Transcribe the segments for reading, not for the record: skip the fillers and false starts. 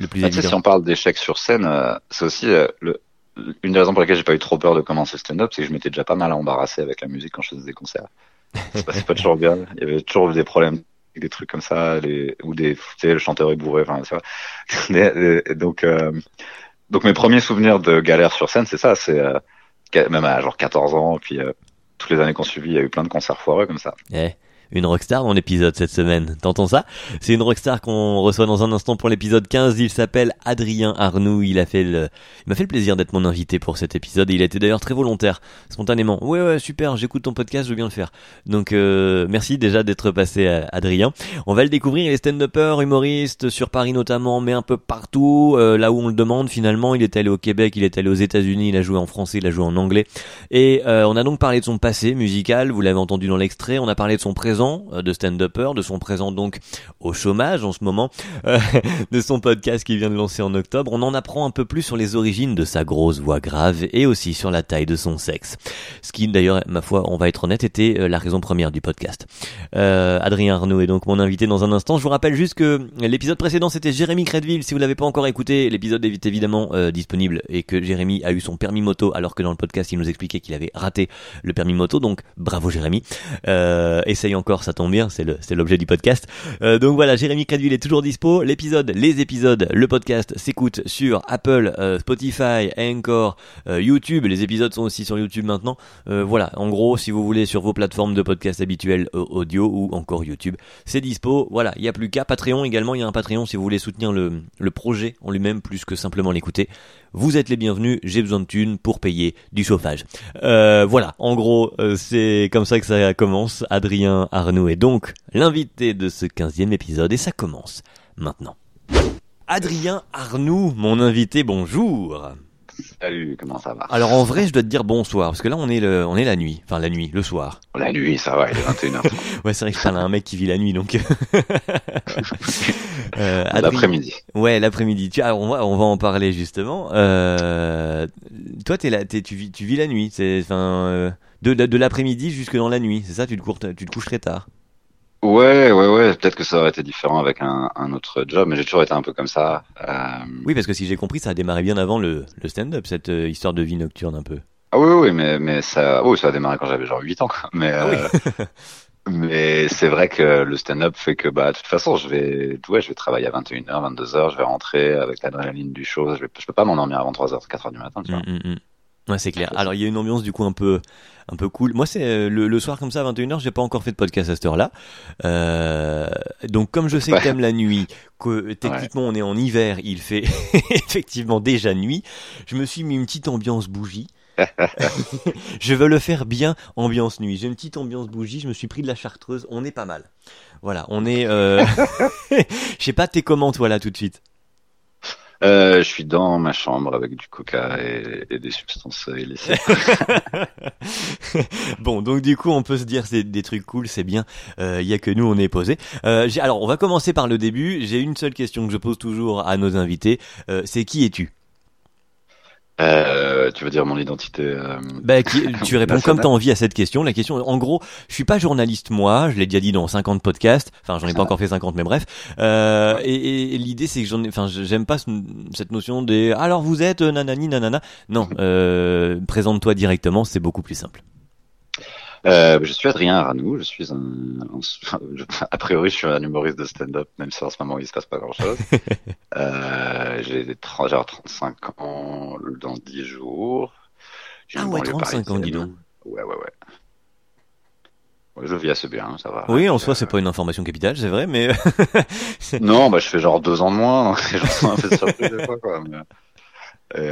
le plus évident. Si on parle d'échecs sur scène, c'est aussi une des raisons pour lesquelles j'ai pas eu trop peur de commencer le stand-up, c'est que je m'étais déjà pas mal embarrassé avec la musique quand je faisais des concerts. C'est pas toujours bien. Il y avait toujours des problèmes, des trucs comme ça, ou des, tu sais, le chanteur est bourré, enfin, c'est vrai. Donc mes premiers souvenirs de galère sur scène, c'est ça, c'est même à genre 14 ans, puis toutes les années qu'on suivit, il y a eu plein de concerts foireux comme ça. Ouais. Une rockstar dans l'épisode cette semaine, t'entends ça? C'est une rockstar qu'on reçoit dans un instant pour l'épisode 15, il s'appelle Adrien Arnoux, il m'a fait le plaisir d'être mon invité pour cet épisode, et il a été d'ailleurs très volontaire, spontanément. Ouais, super, j'écoute ton podcast, je veux bien le faire. Donc merci déjà d'être passé Adrien. On va le découvrir, il est stand-upper, humoriste, sur Paris notamment, mais un peu partout, là où on le demande finalement. Il est allé au Québec, il est allé aux États-Unis, il a joué en français, il a joué en anglais. Et on a donc parlé de son passé musical, vous l'avez entendu dans l'extrait, on a parlé de son présent de stand-upper, de son présent donc au chômage en ce moment, de son podcast qu'il vient de lancer en octobre. On en apprend un peu plus sur les origines de sa grosse voix grave et aussi sur la taille de son sexe. Ce qui d'ailleurs, ma foi, on va être honnête, était la raison première du podcast. Adrien Arnoux est donc mon invité dans un instant. Je vous rappelle juste que l'épisode précédent c'était Jérémy Crédeville. Si vous l'avez pas encore écouté, l'épisode est évidemment disponible, et que Jérémy a eu son permis moto alors que dans le podcast il nous expliquait qu'il avait raté le permis moto. Donc bravo Jérémy. Essaye encore, ça tombe bien, c'est l'objet du podcast. Donc voilà, Jérémy Crédeville est toujours dispo. Les épisodes, le podcast s'écoute sur Apple, Spotify, Anchor, YouTube. Les épisodes sont aussi sur YouTube maintenant. Voilà, en gros, si vous voulez, sur vos plateformes de podcast habituelles audio ou encore YouTube, c'est dispo. Voilà, il n'y a plus qu'à Patreon également. Il y a un Patreon si vous voulez soutenir le projet en lui-même plus que simplement l'écouter. Vous êtes les bienvenus, j'ai besoin de thunes pour payer du chauffage. Voilà, en gros, c'est comme ça que ça commence. Adrien Arnoux est donc l'invité de ce 15e épisode et ça commence maintenant. Adrien Arnoux, mon invité, bonjour. Salut, comment ça va? Alors en vrai, je dois te dire bonsoir, parce que là on est la nuit, enfin le soir. La nuit, ça va, il est 21h. Ouais, c'est vrai que je parle à un mec qui vit la nuit, donc... l'après-midi. Ouais, l'après-midi. On va en parler justement. Toi, tu vis la nuit, de l'après-midi jusque dans la nuit, c'est ça? Tu te couches très tard? Ouais, peut-être que ça aurait été différent avec un autre job, mais j'ai toujours été un peu comme ça. Oui, parce que si j'ai compris, ça a démarré bien avant le stand-up, cette histoire de vie nocturne un peu. Ah oui, mais ça a démarré quand j'avais genre 8 ans, quoi. Oui. Mais c'est vrai que le stand-up fait que, bah, de toute façon, je vais travailler à 21h, 22h, je vais rentrer avec l'adrénaline du show, je peux pas m'endormir avant 3h, 4h du matin, tu vois. Ouais, c'est clair. Alors, il y a une ambiance, du coup, un peu cool. Moi, c'est le soir comme ça, à 21h, j'ai pas encore fait de podcast à cette heure-là. Donc, comme je sais que t'aimes la nuit, que techniquement, on est en hiver, il fait effectivement déjà nuit, je me suis mis une petite ambiance bougie. Je veux le faire bien, ambiance nuit. J'ai une petite ambiance bougie, je me suis pris de la chartreuse, on est pas mal. Voilà, on est... Je sais pas, t'es comment, toi, là, tout de suite? Je suis dans ma chambre avec du coca et des substances illicites. Bon, donc du coup, on peut se dire c'est des trucs cool, c'est bien. Y a que nous, on est posés. Alors, on va commencer par le début. J'ai une seule question que je pose toujours à nos invités. C'est qui es-tu? Tu veux dire mon identité tu réponds comme t'as envie à cette question. La question, en gros, je suis pas journaliste moi, je l'ai déjà dit dans 50 podcasts. Enfin, j'en ai pas encore fait 50, mais bref. Et l'idée, c'est que j'aime pas cette notion des. Alors vous êtes nanani nanana. Non, présente-toi directement, c'est beaucoup plus simple. Je suis Adrien Arnoux, je suis a priori je suis un humoriste de stand-up, même si en ce moment il se passe pas grand-chose. J'ai 35 ans dans 10 jours. Ah ouais, 35 ans, dis donc. Ouais, je vis assez bien, ça va. Oui, en soi c'est pas une information capitale, c'est vrai, mais... Non, bah je fais genre 2 ans de moins, les gens sont un peu surpris des fois, quoi. Mais...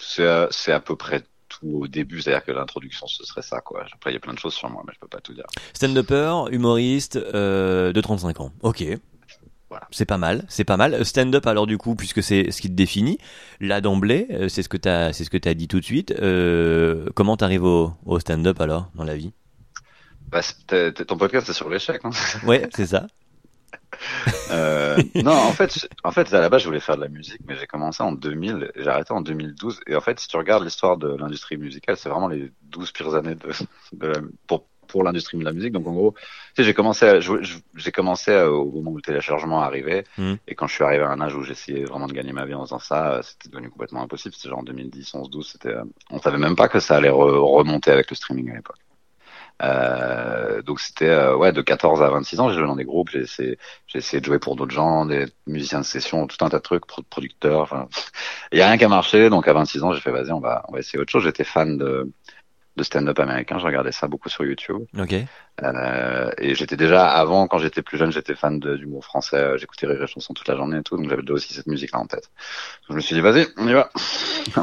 c'est à peu près... Ou au début, c'est-à-dire que l'introduction ce serait ça, quoi. Après il y a plein de choses sur moi mais je peux pas tout dire. Stand-upper, humoriste de 35 ans. OK. Voilà. C'est pas mal. Stand-up alors du coup puisque c'est ce qui te définit, là d'emblée, c'est ce que tu as dit tout de suite. Comment tu arrives au stand-up alors dans la vie? Bah ton podcast c'est sur l'échec, hein. Ouais, c'est ça. Non, en fait, à la base, je voulais faire de la musique, mais j'ai commencé en 2000, j'ai arrêté en 2012. Et en fait, si tu regardes l'histoire de l'industrie musicale, c'est vraiment les 12 pires années pour pour l'industrie de la musique. Donc en gros, tu sais, j'ai commencé au moment où le téléchargement arrivait, et quand je suis arrivé à un âge où j'essayais vraiment de gagner ma vie en faisant ça, c'était devenu complètement impossible. C'était genre en 2010, 11, 12, c'était, on savait même pas que ça allait remonter avec le streaming à l'époque. Donc c'était de 14 à 26 ans, j'ai joué dans des groupes, j'ai essayé de jouer pour d'autres gens, des musiciens de session, tout un tas de trucs, producteurs, enfin, il y a rien qui a marché. Donc à 26 ans, j'ai fait vas-y, on va essayer autre chose. J'étais fan de stand-up américain, je regardais ça beaucoup sur YouTube. Okay. Et j'étais déjà avant, quand j'étais plus jeune, j'étais fan d'humour français, j'écoutais Rire et Chanson toute la journée et tout, donc j'avais déjà aussi cette musique là en tête. Donc je me suis dit vas-y, on y va.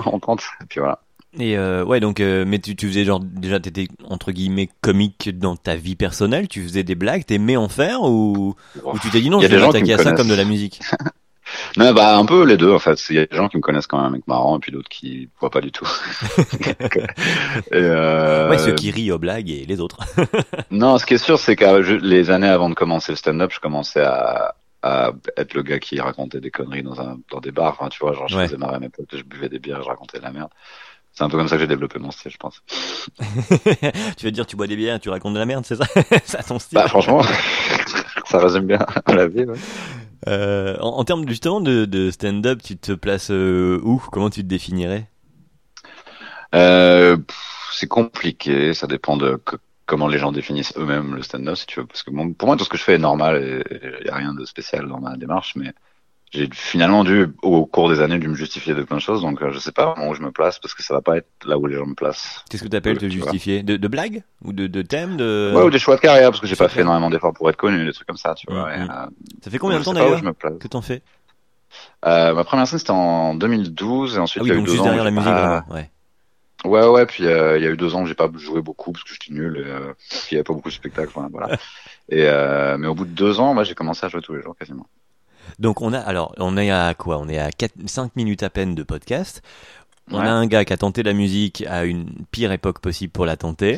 On tente et puis voilà. Et mais tu faisais genre, déjà t'étais entre guillemets comique dans ta vie personnelle, tu faisais des blagues, t'aimais en faire ou tu t'es dit non, je vais m'attaquer à ça comme de la musique? Non, bah un peu les deux en fait. Il y a des gens qui me connaissent quand même avec Marrant et puis d'autres qui voient pas du tout. Ouais, ceux qui rient aux blagues et les autres. Non, ce qui est sûr, c'est que les années avant de commencer le stand-up, je commençais à être le gars qui racontait des conneries dans des bars, hein, tu vois, genre je faisais marrer mes potes, je buvais des bières, je racontais de la merde. C'est un peu comme ça que j'ai développé mon style, je pense. Tu veux dire, tu bois des bières, tu racontes de la merde, c'est ça? C'est à ton style. Bah, franchement, ça résume bien la vie. Ouais. En termes justement de stand-up, tu te places où? Comment tu te définirais? C'est compliqué, ça dépend de comment les gens définissent eux-mêmes le stand-up, si tu veux. Parce que pour moi, tout ce que je fais est normal, et il y a rien de spécial dans ma démarche, mais... j'ai finalement dû, au cours des années, me justifier de plein de choses, donc je sais pas où je me place, parce que ça va pas être là où les gens me placent. Qu'est-ce que t'appelles te justifier? De blagues? Ou de thèmes de... Ouais, ou des choix de carrière, parce que j'ai pas fait énormément d'efforts pour être connu, des trucs comme ça, tu vois. Et, ça fait combien de temps d'ailleurs que t'en fais? Ma première scène, c'était en 2012, et ensuite il y a eu 2 ans... juste derrière la musique, Ouais, puis il y a eu 2 ans que j'ai pas joué beaucoup, parce que j'étais nul, puis il y avait pas beaucoup de spectacles, voilà. Et, mais au bout de 2 ans, moi, j'ai commencé à jouer tous les jours, quasiment. Donc on est à 5 minutes à peine de podcast. On a un gars qui a tenté la musique à une pire époque possible pour la tenter,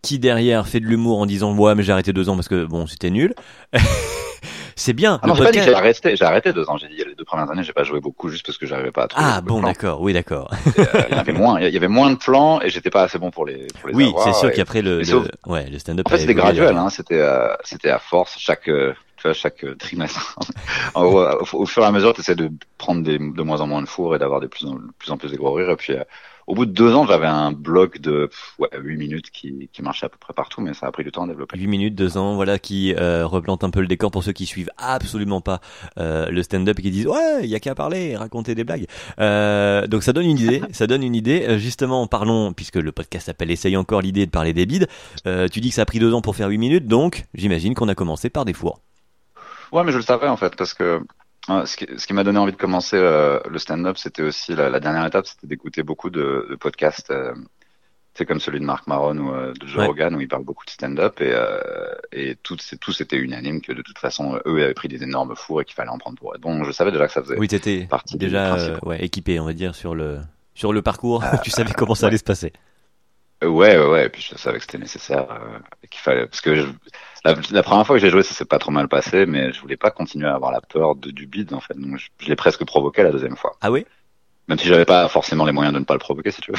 qui derrière fait de l'humour en disant ouais mais j'ai arrêté 2 ans parce que bon c'était nul. C'est bien. Ah non, podcast... j'ai pas dit que j'ai arrêté 2 ans. J'ai dit les 2 premières années j'ai pas joué beaucoup juste parce que j'arrivais pas à trouver. Ah bon, d'accord, oui d'accord. Il y avait moins de plans et j'étais pas assez bon pour les avoir. Oui, c'est sûr qu'après le stand-up. En fait c'était graduel, c'était à force chaque trimestre. En gros, au fur et à mesure, tu essaies de prendre de moins en moins de fours et d'avoir de plus en plus de gros rires. Et puis, au bout de 2 ans, j'avais un bloc de 8 minutes qui marchait à peu près partout, mais ça a pris du temps à développer. 8 minutes, 2 ans, voilà, qui replante un peu le décor pour ceux qui suivent absolument pas le stand-up et qui disent « Ouais, il n'y a qu'à parler, raconter des blagues ». Donc, ça donne une idée. Justement, parlons, puisque le podcast s'appelle « Essaye encore », l'idée de parler des bides. Tu dis que ça a pris 2 ans pour faire 8 minutes, donc j'imagine qu'on a commencé par des fours. Ouais, mais je le savais en fait, parce que ce qui m'a donné envie de commencer le stand-up, c'était aussi la dernière étape, c'était d'écouter beaucoup de podcasts, c'est comme celui de Marc Maron ou de Joe Rogan où ils parlent beaucoup de stand-up et tous étaient unanimes que de toute façon eux avaient pris des énormes fours et qu'il fallait en prendre pour être bon. Je savais déjà que ça faisait. Oui, t'étais partie déjà équipé, on va dire sur le parcours. Tu savais comment ça allait se passer. Ouais, et puis je savais que c'était nécessaire, qu'il fallait, parce que la première fois que j'ai joué, ça s'est pas trop mal passé, mais je voulais pas continuer à avoir la peur du bide, en fait, donc je l'ai presque provoqué la 2e fois. Ah oui? Même si j'avais pas forcément les moyens de ne pas le provoquer, si tu veux.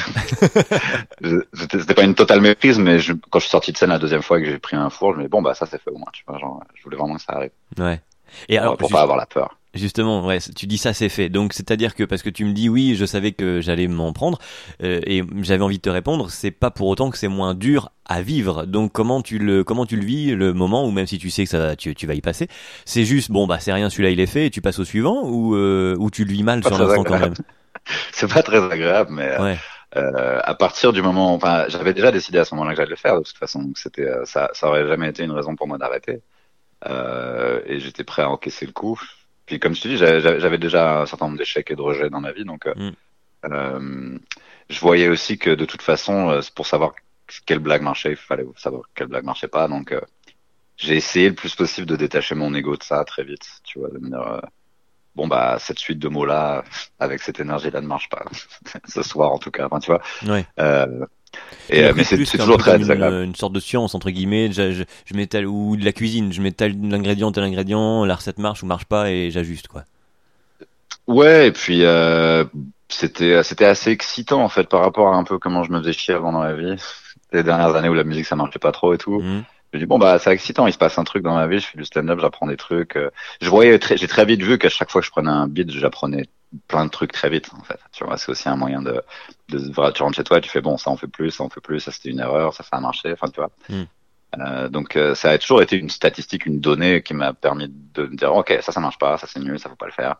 C'était pas une totale méprise, mais quand je suis sorti de scène la 2e fois et que j'ai pris un four, je me dis bon, bah ça c'est fait au moins, tu vois, genre, je voulais vraiment que ça arrive. Ouais. Et alors, pour pas avoir la peur. Justement, ouais, tu dis ça, c'est fait. Donc, c'est-à-dire que parce que tu me dis oui, je savais que j'allais m'en prendre et j'avais envie de te répondre, c'est pas pour autant que c'est moins dur à vivre. Donc, comment tu le vis le moment où même si tu sais que ça, tu vas y passer, c'est juste bon bah c'est rien, celui-là il est fait et tu passes au suivant ou tu le vis mal sur l'instant quand même. C'est pas très agréable, mais à partir du moment, enfin j'avais déjà décidé à ce moment-là que j'allais le faire de toute façon, donc c'était ça aurait jamais été une raison pour moi d'arrêter et j'étais prêt à encaisser le coup. Puis comme je te dis, j'avais déjà un certain nombre d'échecs et de rejets dans ma vie, donc je voyais aussi que de toute façon, pour savoir quelle blague marchait, il fallait savoir quelle blague marchait pas. Donc j'ai essayé le plus possible de détacher mon ego de ça très vite, tu vois, de me dire bon bah cette suite de mots là avec cette énergie là ne marche pas ce soir en tout cas. Enfin tu vois. Ouais. Mais c'est toujours très désagréable. Une sorte de science entre guillemets, je mets tel ou de la cuisine, je mets tel ingrédient, la recette marche ou marche pas et j'ajuste quoi. Ouais, et puis c'était assez excitant en fait par rapport à un peu comment je me faisais chier avant dans la vie. les dernières années où la musique ça marchait pas trop et tout. Je dis bon bah c'est excitant, il se passe un truc dans ma vie, je fais du stand-up, j'apprends des trucs. Je voyais j'ai très vite vu qu'à chaque fois que je prenais un beat, j'apprenais plein de trucs très vite en fait. Tu vois, c'est aussi un moyen de tu rentres chez toi et tu fais bon ça on fait plus, ça on fait plus, ça c'était une erreur, ça a marché, enfin tu vois. Donc ça a toujours été une statistique, une donnée qui m'a permis de me dire ok ça marche pas, ça c'est nul, ça faut pas le faire.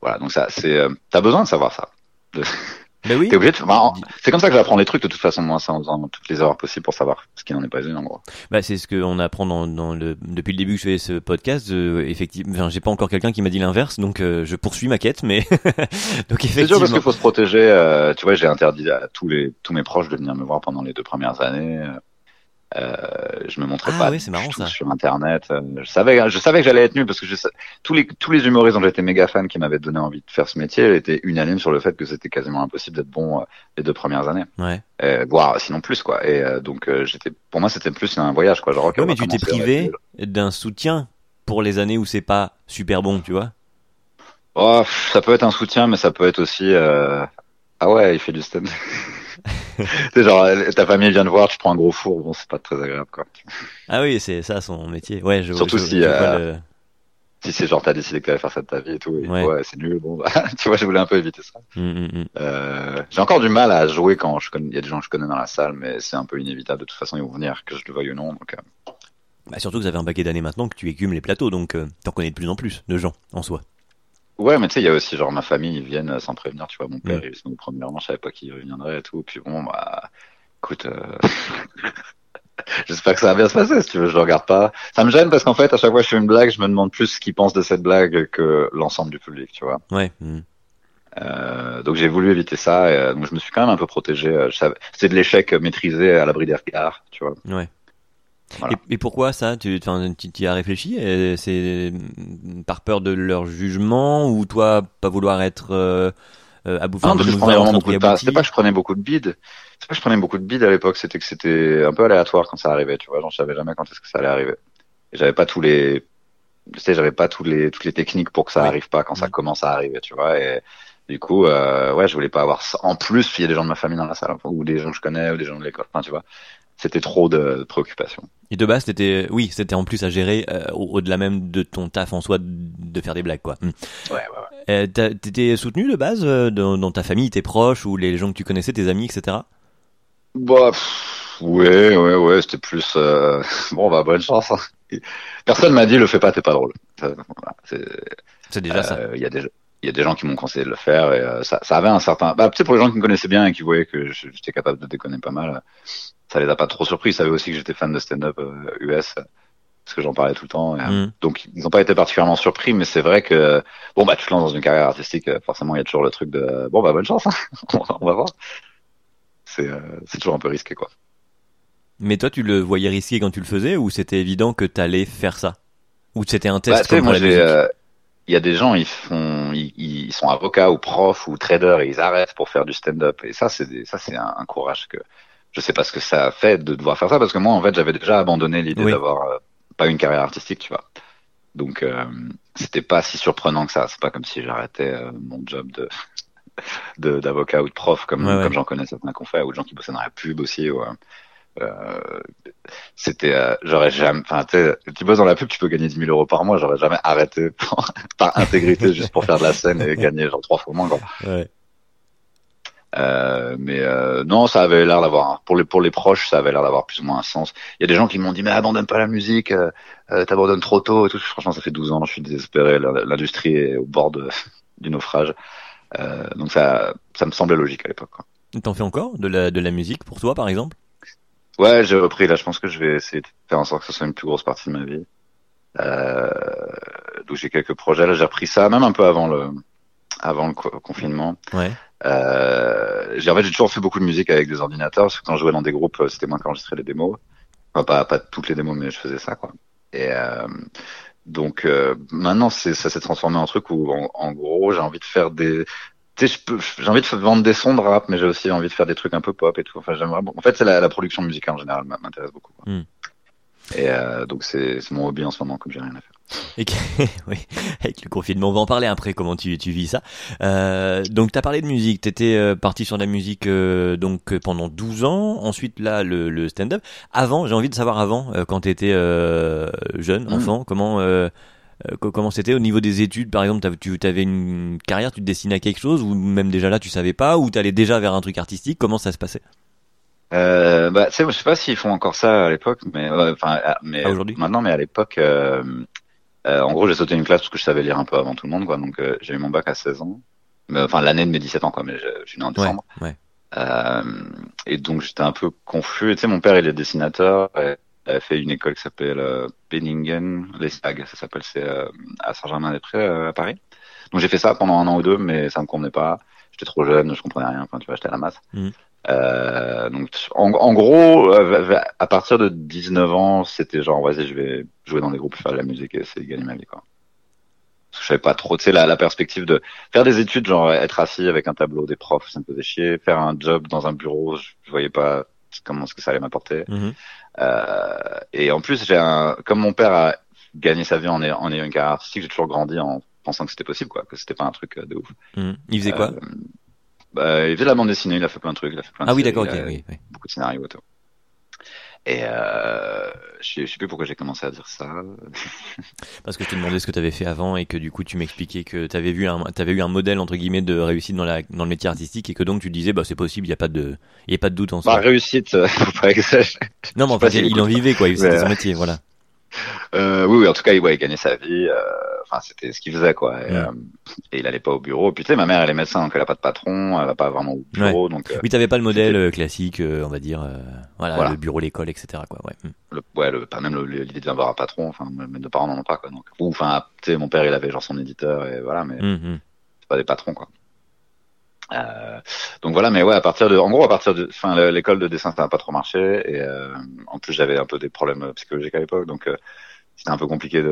Voilà, donc ça c'est t'as besoin de savoir ça. Mais oui. T'es obligé de... c'est comme ça que j'apprends les trucs de toute façon, moi, ça, en faisant toutes les erreurs possibles pour savoir ce qui n'en est pas une en gros. Bah c'est ce qu'on apprend depuis le début que je fais ce podcast. Effectivement, enfin, j'ai pas encore quelqu'un qui m'a dit l'inverse, donc je poursuis ma quête. Mais donc effectivement. C'est sûr parce qu'il faut se protéger. Tu vois, j'ai interdit à tous mes proches de venir me voir pendant les 2 premières années. Je me montrais pas du tout ça. Sur Internet. Je savais que j'allais être nul parce que tous les humoristes dont j'étais méga fan qui m'avaient donné envie de faire ce métier étaient unanimes sur le fait que c'était quasiment impossible d'être bon les 2 premières années. Ouais. Voire sinon plus quoi. Et donc pour moi c'était plus un voyage quoi. Genre, mais tu t'es privé d'un soutien pour les années où c'est pas super bon, tu vois. Oh, ça peut être un soutien, mais ça peut être aussi ah ouais, il fait du stand. C'est genre ta famille vient de voir, tu prends un gros four, bon c'est pas très agréable quoi. Ah oui, c'est ça son métier. Ouais, si c'est genre t'as décidé que t'allais faire ça de ta vie et tout, et ouais c'est nul. Bon, bah, tu vois, je voulais un peu éviter ça. J'ai encore du mal à jouer quand il y a des gens que je connais dans la salle, mais c'est un peu inévitable de toute façon, ils vont venir que je le veuille ou non. Donc, Bah, surtout que ça fait un paquet d'années maintenant que tu écumes les plateaux, donc t'en connais de plus en plus de gens en soi. Ouais, mais tu sais, il y a aussi genre ma famille, ils viennent sans prévenir, tu vois, mon père, il est venu au premier rang, je savais pas qu'il reviendrait et tout, puis bon, bah, écoute, j'espère que ça va bien se passer, si tu veux, je le regarde pas. Ça me gêne parce qu'en fait, à chaque fois que je fais une blague, je me demande plus ce qu'ils pensent de cette blague que l'ensemble du public, tu vois. Ouais. Donc j'ai voulu éviter ça, donc je me suis quand même un peu protégé, c'est de l'échec maîtrisé à l'abri des regards, tu vois. Ouais. Voilà. Et pourquoi ça, tu y as réfléchi? C'est par peur de leur jugement ou toi pas vouloir être à bouffer? Non, parce que je prenais vraiment beaucoup de pas. C'était pas que je prenais beaucoup de bides. C'est pas que je prenais beaucoup de bides à l'époque. C'était que c'était un peu aléatoire quand ça arrivait. Tu vois, genre, je savais jamais quand est-ce que ça allait arriver. Et j'avais pas toutes les techniques pour que ça arrive pas quand ça commence à arriver. Tu vois. Et du coup, je voulais pas avoir ça. En plus, il y a des gens de ma famille dans la salle ou des gens que je connais ou des gens de l'école. Enfin, tu vois. C'était trop de préoccupations. Et de base, c'était en plus à gérer au-delà même de ton taf en soi de faire des blagues, quoi. Ouais. T'étais soutenu de base dans ta famille, tes proches ou les gens que tu connaissais, tes amis, etc. Bah, ouais, c'était plus bon, bah bonne chance. Hein. Personne m'a dit le fais pas, t'es pas drôle. C'est déjà ça. Il y a des gens qui m'ont conseillé de le faire et ça avait un certain. Bah, tu sais, pour les gens qui me connaissaient bien et qui voyaient que j'étais capable de déconner pas mal. Ça les a pas trop surpris, ils savaient aussi que j'étais fan de stand-up US, parce que j'en parlais tout le temps. Et, donc ils n'ont pas été particulièrement surpris, mais c'est vrai que bon bah tu te lances dans une carrière artistique, forcément il y a toujours le truc de bon bah bonne chance, hein. on va voir. C'est toujours un peu risqué quoi. Mais toi tu le voyais risqué quand tu le faisais ou c'était évident que t'allais faire ça ou c'était un test comme pour la musique? Il y a des gens, ils sont avocats ou profs ou traders et ils arrêtent pour faire du stand-up et ça c'est un courage que je sais pas ce que ça a fait de devoir faire ça parce que moi en fait j'avais déjà abandonné l'idée d'avoir pas une carrière artistique tu vois donc c'était pas si surprenant que ça, c'est pas comme si j'arrêtais mon job de d'avocat ou de prof comme j'en connais certains qu'on fait ou de gens qui bossaient dans la pub aussi ou, c'était j'aurais jamais, enfin tu bosses dans la pub tu peux gagner 10 000 euros par mois, j'aurais jamais arrêté par intégrité juste pour faire de la scène et gagner genre 3 fois moins quoi. Ouais. Mais non, ça avait l'air d'avoir pour les proches, ça avait l'air d'avoir plus ou moins un sens. Il y a des gens qui m'ont dit mais abandonne pas la musique, t'abandonnes trop tôt et tout. Franchement, ça fait 12 ans, je suis désespéré. L'industrie est au bord du naufrage. Donc ça me semblait logique à l'époque. Quoi. T'en fais encore de la musique pour toi, par exemple? Ouais, j'ai repris. Là, je pense que je vais essayer de faire en sorte que ce soit une plus grosse partie de ma vie. Donc j'ai quelques projets. Là, j'ai repris ça, même un peu avant le confinement. Ouais. En fait, j'ai toujours fait beaucoup de musique avec des ordinateurs parce que quand je jouais dans des groupes, c'était moi qui enregistrais les démos. Enfin, pas toutes les démos, mais je faisais ça, quoi. Et donc maintenant, ça s'est transformé en truc où, en gros, j'ai envie de faire des. Tu sais, j'ai envie de vendre des sons de rap, mais j'ai aussi envie de faire des trucs un peu pop et tout. Enfin, j'aimerais. En fait, c'est la production musicale en général m'intéresse beaucoup. Quoi. Et donc, c'est mon hobby en ce moment, comme j'ai rien à faire. Et que, oui, avec le confinement, on va en parler après, comment tu vis ça. Donc, tu as parlé de musique, tu étais parti sur de la musique donc, pendant 12 ans, ensuite là, le stand-up. Avant, j'ai envie de savoir avant, quand tu étais jeune, enfant, comment c'était au niveau des études, par exemple, tu avais une carrière, tu te destinais à quelque chose, ou même déjà là, tu savais pas, ou tu allais déjà vers un truc artistique, comment ça se passait? Tu sais, je sais pas s'ils font encore ça à l'époque, mais aujourd'hui. Maintenant, mais à l'époque, en gros, j'ai sauté une classe parce que je savais lire un peu avant tout le monde, quoi. Donc, j'ai eu mon bac à 16 ans, l'année de mes 17 ans, quoi. Mais je suis né en décembre. Ouais. Et donc, j'étais un peu confus. Tu sais, mon père, il est dessinateur. Il a fait une école qui s'appelle Penningen, les SAG, ça s'appelle, c'est à Saint-Germain-des-Prés, à Paris. Donc j'ai fait ça pendant un an ou deux, mais ça me convenait pas. J'étais trop jeune, je comprenais rien. Enfin, tu vois, j'étais à la masse. Donc en gros, à partir de 19 ans, c'était genre vas-y, je vais jouer dans des groupes, faire de la musique et essayer de gagner ma vie, quoi. Parce que je savais pas trop, tu sais, la perspective de faire des études, genre être assis avec un tableau des profs, ça me faisait chier. Faire un job dans un bureau, je voyais pas comment ce que ça allait m'apporter. Et en plus, comme mon père a gagné sa vie en ayant une carrière artistique, j'ai toujours grandi en pensant que c'était possible, quoi, que c'était pas un truc de ouf. Il faisait quoi? Il faisait de la bande dessinée, il a fait plein de trucs, il a fait plein de séries, d'accord, oui. Beaucoup de scénarios auto. Et je sais plus pourquoi j'ai commencé à dire ça. Parce que je te demandais ce que tu avais fait avant et que du coup tu m'expliquais que tu avais eu un modèle entre guillemets de réussite dans le métier artistique et que donc tu disais c'est possible, il y a pas de doute en ça. Réussite, faut pas exagérer. Non mais en fait il en vivait, quoi, il faisait son métier, voilà. Oui, en tout cas il gagnait sa vie, c'était ce qu'il faisait, quoi. Et il allait pas au bureau. Puis tu sais, ma mère elle est médecin, donc elle a pas de patron, elle va pas vraiment au bureau, donc. Oui, t'avais pas le modèle classique, on va dire, voilà, le bureau, l'école, etc., quoi. L'idée d'avoir un patron, mes deux parents n'en ont pas, quoi. Donc, tu sais, mon père il avait genre son éditeur et voilà, mais c'est pas des patrons, quoi. Donc voilà, mais ouais, à partir de l'école de dessin, ça n'a pas trop marché, et en plus j'avais un peu des problèmes psychologiques à l'époque, donc c'était un peu compliqué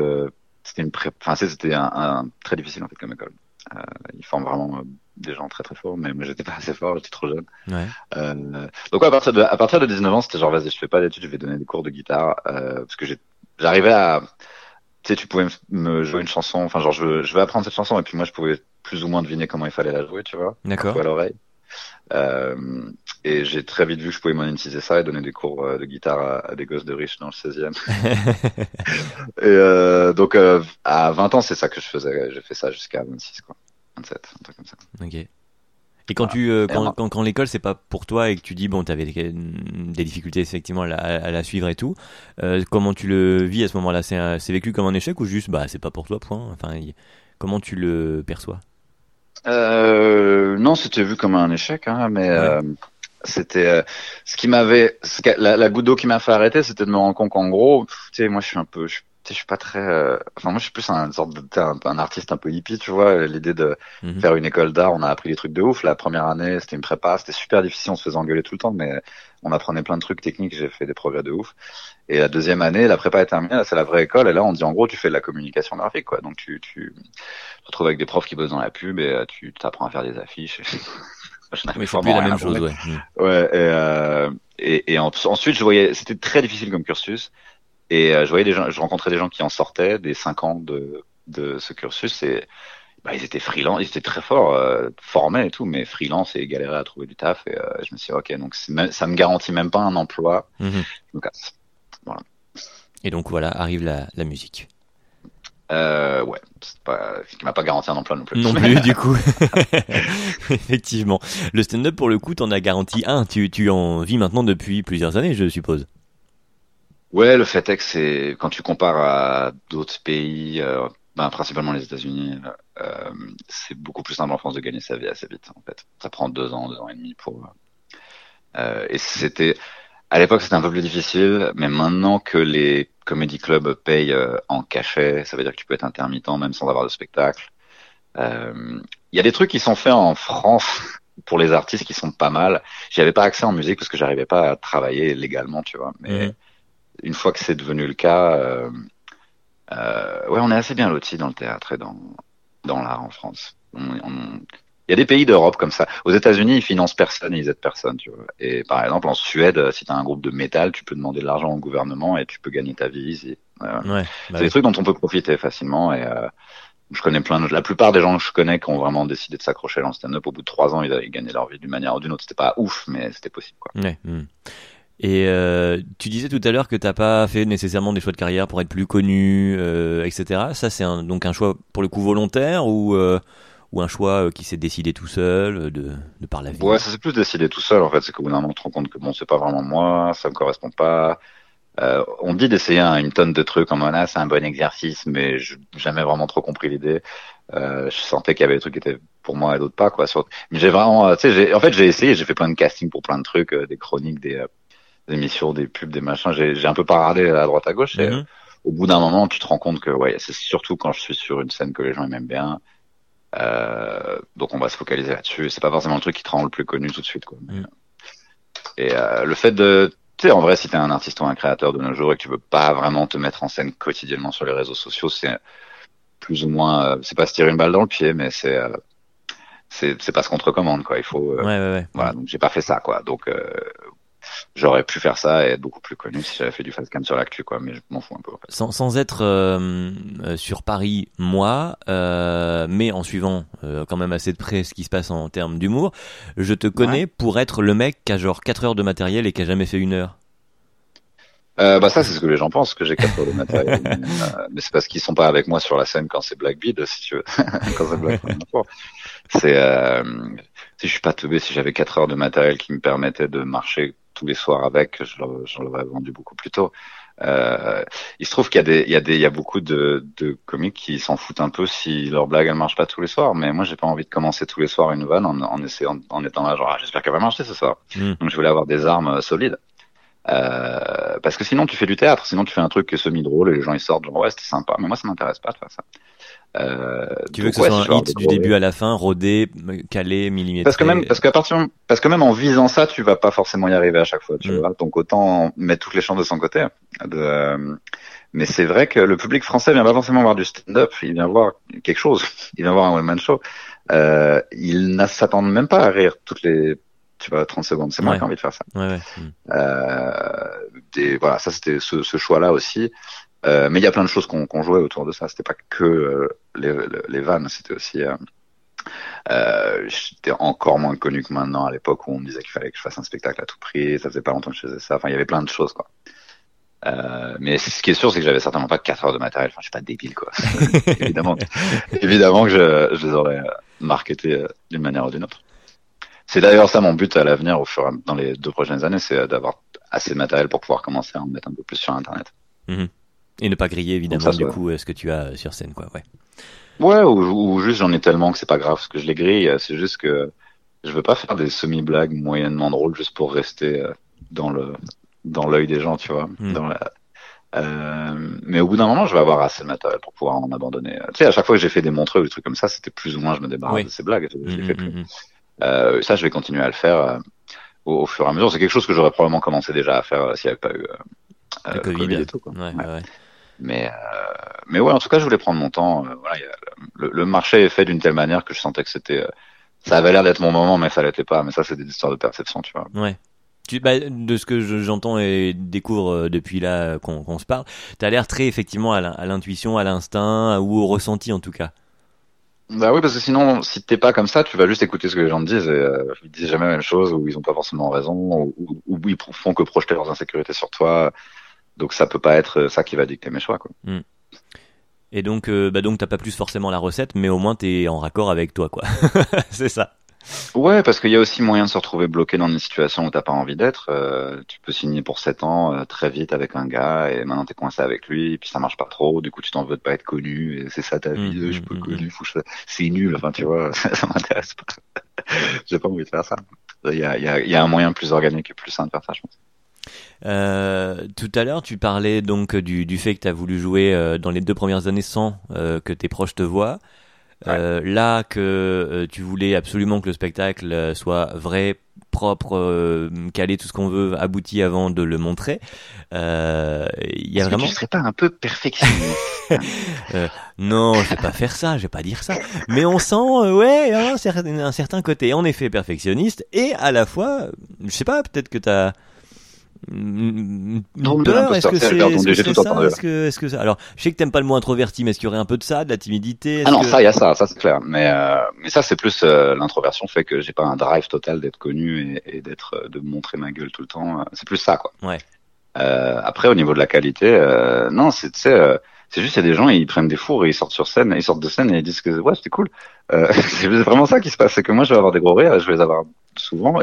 c'était très difficile en fait comme école. Ils forment vraiment des gens très très forts, mais moi j'étais pas assez fort, j'étais trop jeune. Donc ouais, à partir de 19 ans, c'était genre vas-y, je fais pas d'études, je vais donner des cours de guitare, parce que j'arrivais à, tu sais, tu pouvais me jouer une chanson, je vais apprendre cette chanson, et puis moi je pouvais plus ou moins deviner comment il fallait la jouer, tu vois, à l'oreille. Et j'ai très vite vu que je pouvais monétiser ça et donner des cours de guitare à des gosses de riches dans le 16e. Et donc à 20 ans, c'est ça que je faisais. J'ai fait ça jusqu'à 26, quoi, 27, un truc comme ça. Ok. Et quand quand l'école c'est pas pour toi et que tu dis t'avais des difficultés effectivement à la suivre et tout, comment tu le vis à ce moment-là? C'est vécu comme un échec ou juste c'est pas pour toi, point. Comment tu le perçois? Non, c'était vu comme un échec, mais c'était la goutte d'eau qui m'a fait arrêter, c'était de me rendre compte qu'en gros, tu sais, moi je suis un peu, je suis pas très, moi je suis plus un artiste un peu hippie, tu vois, l'idée de faire une école d'art, on a appris des trucs de ouf. La première année, c'était une prépa, c'était super difficile, on se faisait engueuler tout le temps, mais on apprenait plein de trucs techniques, j'ai fait des progrès de ouf. Et la deuxième année, la prépa est terminée, là, c'est la vraie école, et là, on dit, en gros, tu fais de la communication graphique, quoi. Donc, tu te retrouves avec des profs qui bossent dans la pub, et tu t'apprends à faire des affiches. Mais c'est plus la même chose, ouais. Ouais, et ensuite, je voyais, c'était très difficile comme cursus. Et je voyais je rencontrais des gens qui en sortaient des 5 ans de ce cursus, et ils étaient freelance, ils étaient très forts, formés et tout, mais freelance et galéraient à trouver du taf. Et je me suis dit, ok, donc ça me garantit même pas un emploi. Je me casse. Voilà. Et donc voilà, arrive la musique. C'est pas ce qui m'a pas garanti un emploi non plus. Non plus, du coup. Effectivement, le stand-up pour le coup, t'en as garanti un. Tu en vis maintenant depuis plusieurs années, je suppose. Ouais, le fait est que c'est quand tu compares à d'autres pays, principalement les États-Unis, c'est beaucoup plus simple en France de gagner sa vie assez vite. En fait, ça prend 2 ans, 2 ans et demi pour. Et c'était à l'époque c'était un peu plus difficile, mais maintenant que les comedy clubs payent en cachet, ça veut dire que tu peux être intermittent même sans avoir de spectacle. Il y a des trucs qui sont faits en France pour les artistes qui sont pas mal. J'y avais pas accès en musique parce que j'arrivais pas à travailler légalement, tu vois. Mais une fois que c'est devenu le cas, on est assez bien lotis dans le théâtre et dans l'art en France. Il y a des pays d'Europe comme ça. Aux États-Unis, ils financent personne et ils aident personne, tu vois. Et par exemple, en Suède, si t'as un groupe de métal, tu peux demander de l'argent au gouvernement et tu peux gagner ta vie easy. Ouais, c'est des trucs dont on peut profiter facilement et je connais plein de... La plupart des gens que je connais qui ont vraiment décidé de s'accrocher dans le stand-up, au bout de 3 ans, ils avaient gagné leur vie d'une manière ou d'une autre. C'était pas ouf, mais c'était possible, quoi. Ouais, Et tu disais tout à l'heure que t'as pas fait nécessairement des choix de carrière pour être plus connu, etc. Ça, c'est donc un choix pour le coup volontaire ou un choix qui s'est décidé tout seul de par la vie. Ouais, ça s'est plus décidé tout seul en fait. C'est qu'au bout d'un moment, on se rend compte que bon, c'est pas vraiment moi, ça me correspond pas. On dit d'essayer une tonne de trucs en mode là, c'est un bon exercice, mais j'ai jamais vraiment trop compris l'idée. Je sentais qu'il y avait des trucs qui étaient pour moi et d'autres pas, quoi. Mais j'ai vraiment, j'ai essayé, j'ai fait plein de castings pour plein de trucs, des chroniques, des émissions, des pubs, des machins, j'ai un peu paradé à droite à gauche et au bout d'un moment tu te rends compte que ouais, c'est surtout quand je suis sur une scène que les gens m'aiment bien, donc on va se focaliser là-dessus. C'est pas forcément le truc qui te rend le plus connu tout de suite, quoi. Et le fait de, tu sais, en vrai, si t'es un artiste ou un créateur de nos jours et que tu veux pas vraiment te mettre en scène quotidiennement sur les réseaux sociaux, c'est plus ou moins c'est pas se tirer une balle dans le pied, mais c'est pas ce qu'on te recommande, quoi. Il faut voilà, donc j'ai pas fait ça, quoi. Donc j'aurais pu faire ça et être beaucoup plus connu si j'avais fait du facecam sur l'actu, quoi, mais je m'en fous un peu, en fait. Sans être sur Paris, moi, mais en suivant quand même assez de près ce qui se passe en termes d'humour, je te connais pour être le mec qui a genre 4 heures de matériel et qui a jamais fait 1 heure. Ça, c'est ce que les gens pensent, que j'ai 4 heures de matériel. Mais c'est parce qu'ils sont pas avec moi sur la scène quand c'est Black Beat, si tu veux. Quand c'est Black Beat, c'est si je suis pas teubé, si j'avais 4 heures de matériel qui me permettait de marcher tous les soirs avec, je l'aurais vendu beaucoup plus tôt. Il se trouve qu'il y a beaucoup de comiques qui s'en foutent un peu si leur blague elle marche pas tous les soirs, mais moi j'ai pas envie de commencer tous les soirs une vanne en étant là genre j'espère qu'elle va marcher ce soir. Donc je voulais avoir des armes solides. Parce que sinon tu fais du théâtre, sinon tu fais un truc semi-drôle et les gens ils sortent genre ouais c'était sympa, mais moi ça m'intéresse pas de faire ça. Tu veux que ce soit un hit du début à la fin, rodé, calé, millimétré. Parce que même en visant ça, tu vas pas forcément y arriver à chaque fois, tu vois. Donc autant mettre toutes les chances de son côté. Mais c'est vrai que le public français vient pas forcément voir du stand-up, il vient voir quelque chose, il vient voir un one-man show. Ils ne s'attendent même pas à rire toutes les, tu vois, 30 secondes. C'est moi qui ai envie de faire ça. Voilà, ça c'était ce choix-là aussi. Mais il y a plein de choses qu'on jouait autour de ça. C'était pas que les vannes, c'était aussi. J'étais encore moins connu que maintenant, à l'époque où on me disait qu'il fallait que je fasse un spectacle à tout prix. Ça faisait pas longtemps que je faisais ça. Enfin, il y avait plein de choses, quoi. Mais ce qui est sûr, c'est que j'avais certainement pas 4 heures de matériel. Enfin, je suis pas débile, quoi. Évidemment que je les aurais marketés d'une manière ou d'une autre. C'est d'ailleurs ça mon but à l'avenir, dans les 2 prochaines années, c'est d'avoir assez de matériel pour pouvoir commencer à en mettre un peu plus sur Internet. Et ne pas griller, évidemment, ça, du coup, ce que tu as sur scène, quoi. Ouais, ou juste j'en ai tellement que c'est pas grave ce que je les grille. C'est juste que je veux pas faire des semi-blagues moyennement drôles juste pour rester dans l'œil des gens, tu vois. Mais au bout d'un moment, je vais avoir assez de matériel pour pouvoir en abandonner. Tu sais, à chaque fois que j'ai fait des Montreux ou des trucs comme ça, c'était plus ou moins je me débarrasse de ces blagues. Je les fais plus. Ça, je vais continuer à le faire au fur et à mesure. C'est quelque chose que j'aurais probablement commencé déjà à faire s'il n'y avait pas eu le COVID et tout, quoi. Mais ouais, en tout cas, je voulais prendre mon temps. Voilà, le marché est fait d'une telle manière que je sentais que c'était, ça avait l'air d'être mon moment, mais ça l'était pas. Mais ça, c'est des histoires de perception, tu vois. De ce que j'entends et découvre depuis là qu'on se parle, t'as l'air très effectivement à l'intuition, à l'instinct ou au ressenti en tout cas. Bah oui, parce que sinon, si t'es pas comme ça, tu vas juste écouter ce que les gens te disent et ils disent jamais la même chose, ou ils ont pas forcément raison, ou ils font que projeter leurs insécurités sur toi. Donc ça peut pas être ça qui va dicter mes choix, quoi. Et donc, donc t'as pas plus forcément la recette, mais au moins t'es en raccord avec toi, quoi. C'est ça. Ouais, parce qu'il y a aussi moyen de se retrouver bloqué dans une situation où t'as pas envie d'être. Tu peux signer pour 7 ans très vite avec un gars et maintenant t'es coincé avec lui et puis ça marche pas trop. Du coup, tu t'en veux de pas être connu et c'est ça ta vie. Je suis pas connu, c'est nul. Enfin, tu vois, ça m'intéresse pas. J'ai pas envie de faire ça. Il y a un moyen plus organique et plus sain de faire ça, je pense. Tout à l'heure, tu parlais donc du fait que t'as voulu jouer dans les 2 premières années sans que tes proches te voient. Là que tu voulais absolument que le spectacle soit vrai, propre, calé, tout ce qu'on veut, abouti avant de le montrer. Il y a vraiment. Tu serais pas un peu perfectionniste? Non, je vais pas faire ça, je vais pas dire ça. Mais on sent, un certain côté, en effet, perfectionniste. Et à la fois, je sais pas, peut-être que t'as une peur, est-ce que c'est ça, est-ce que ça alors je sais que t'aimes pas le mot introverti, mais est-ce qu'il y aurait un peu de ça, de la timidité? Ah non, ça il y a ça, ça c'est clair, mais ça c'est plus l'introversion fait que j'ai pas un drive total d'être connu et d'être de montrer ma gueule tout le temps, c'est plus ça quoi. Ouais. Après au niveau de la qualité, non c'est tu sais c'est juste il y a des gens ils prennent des fours et ils sortent sur scène, ils sortent de scène et ils disent que ouais c'était cool. C'est vraiment ça qui se passe, c'est que moi je vais avoir des gros rires, je vais les avoir souvent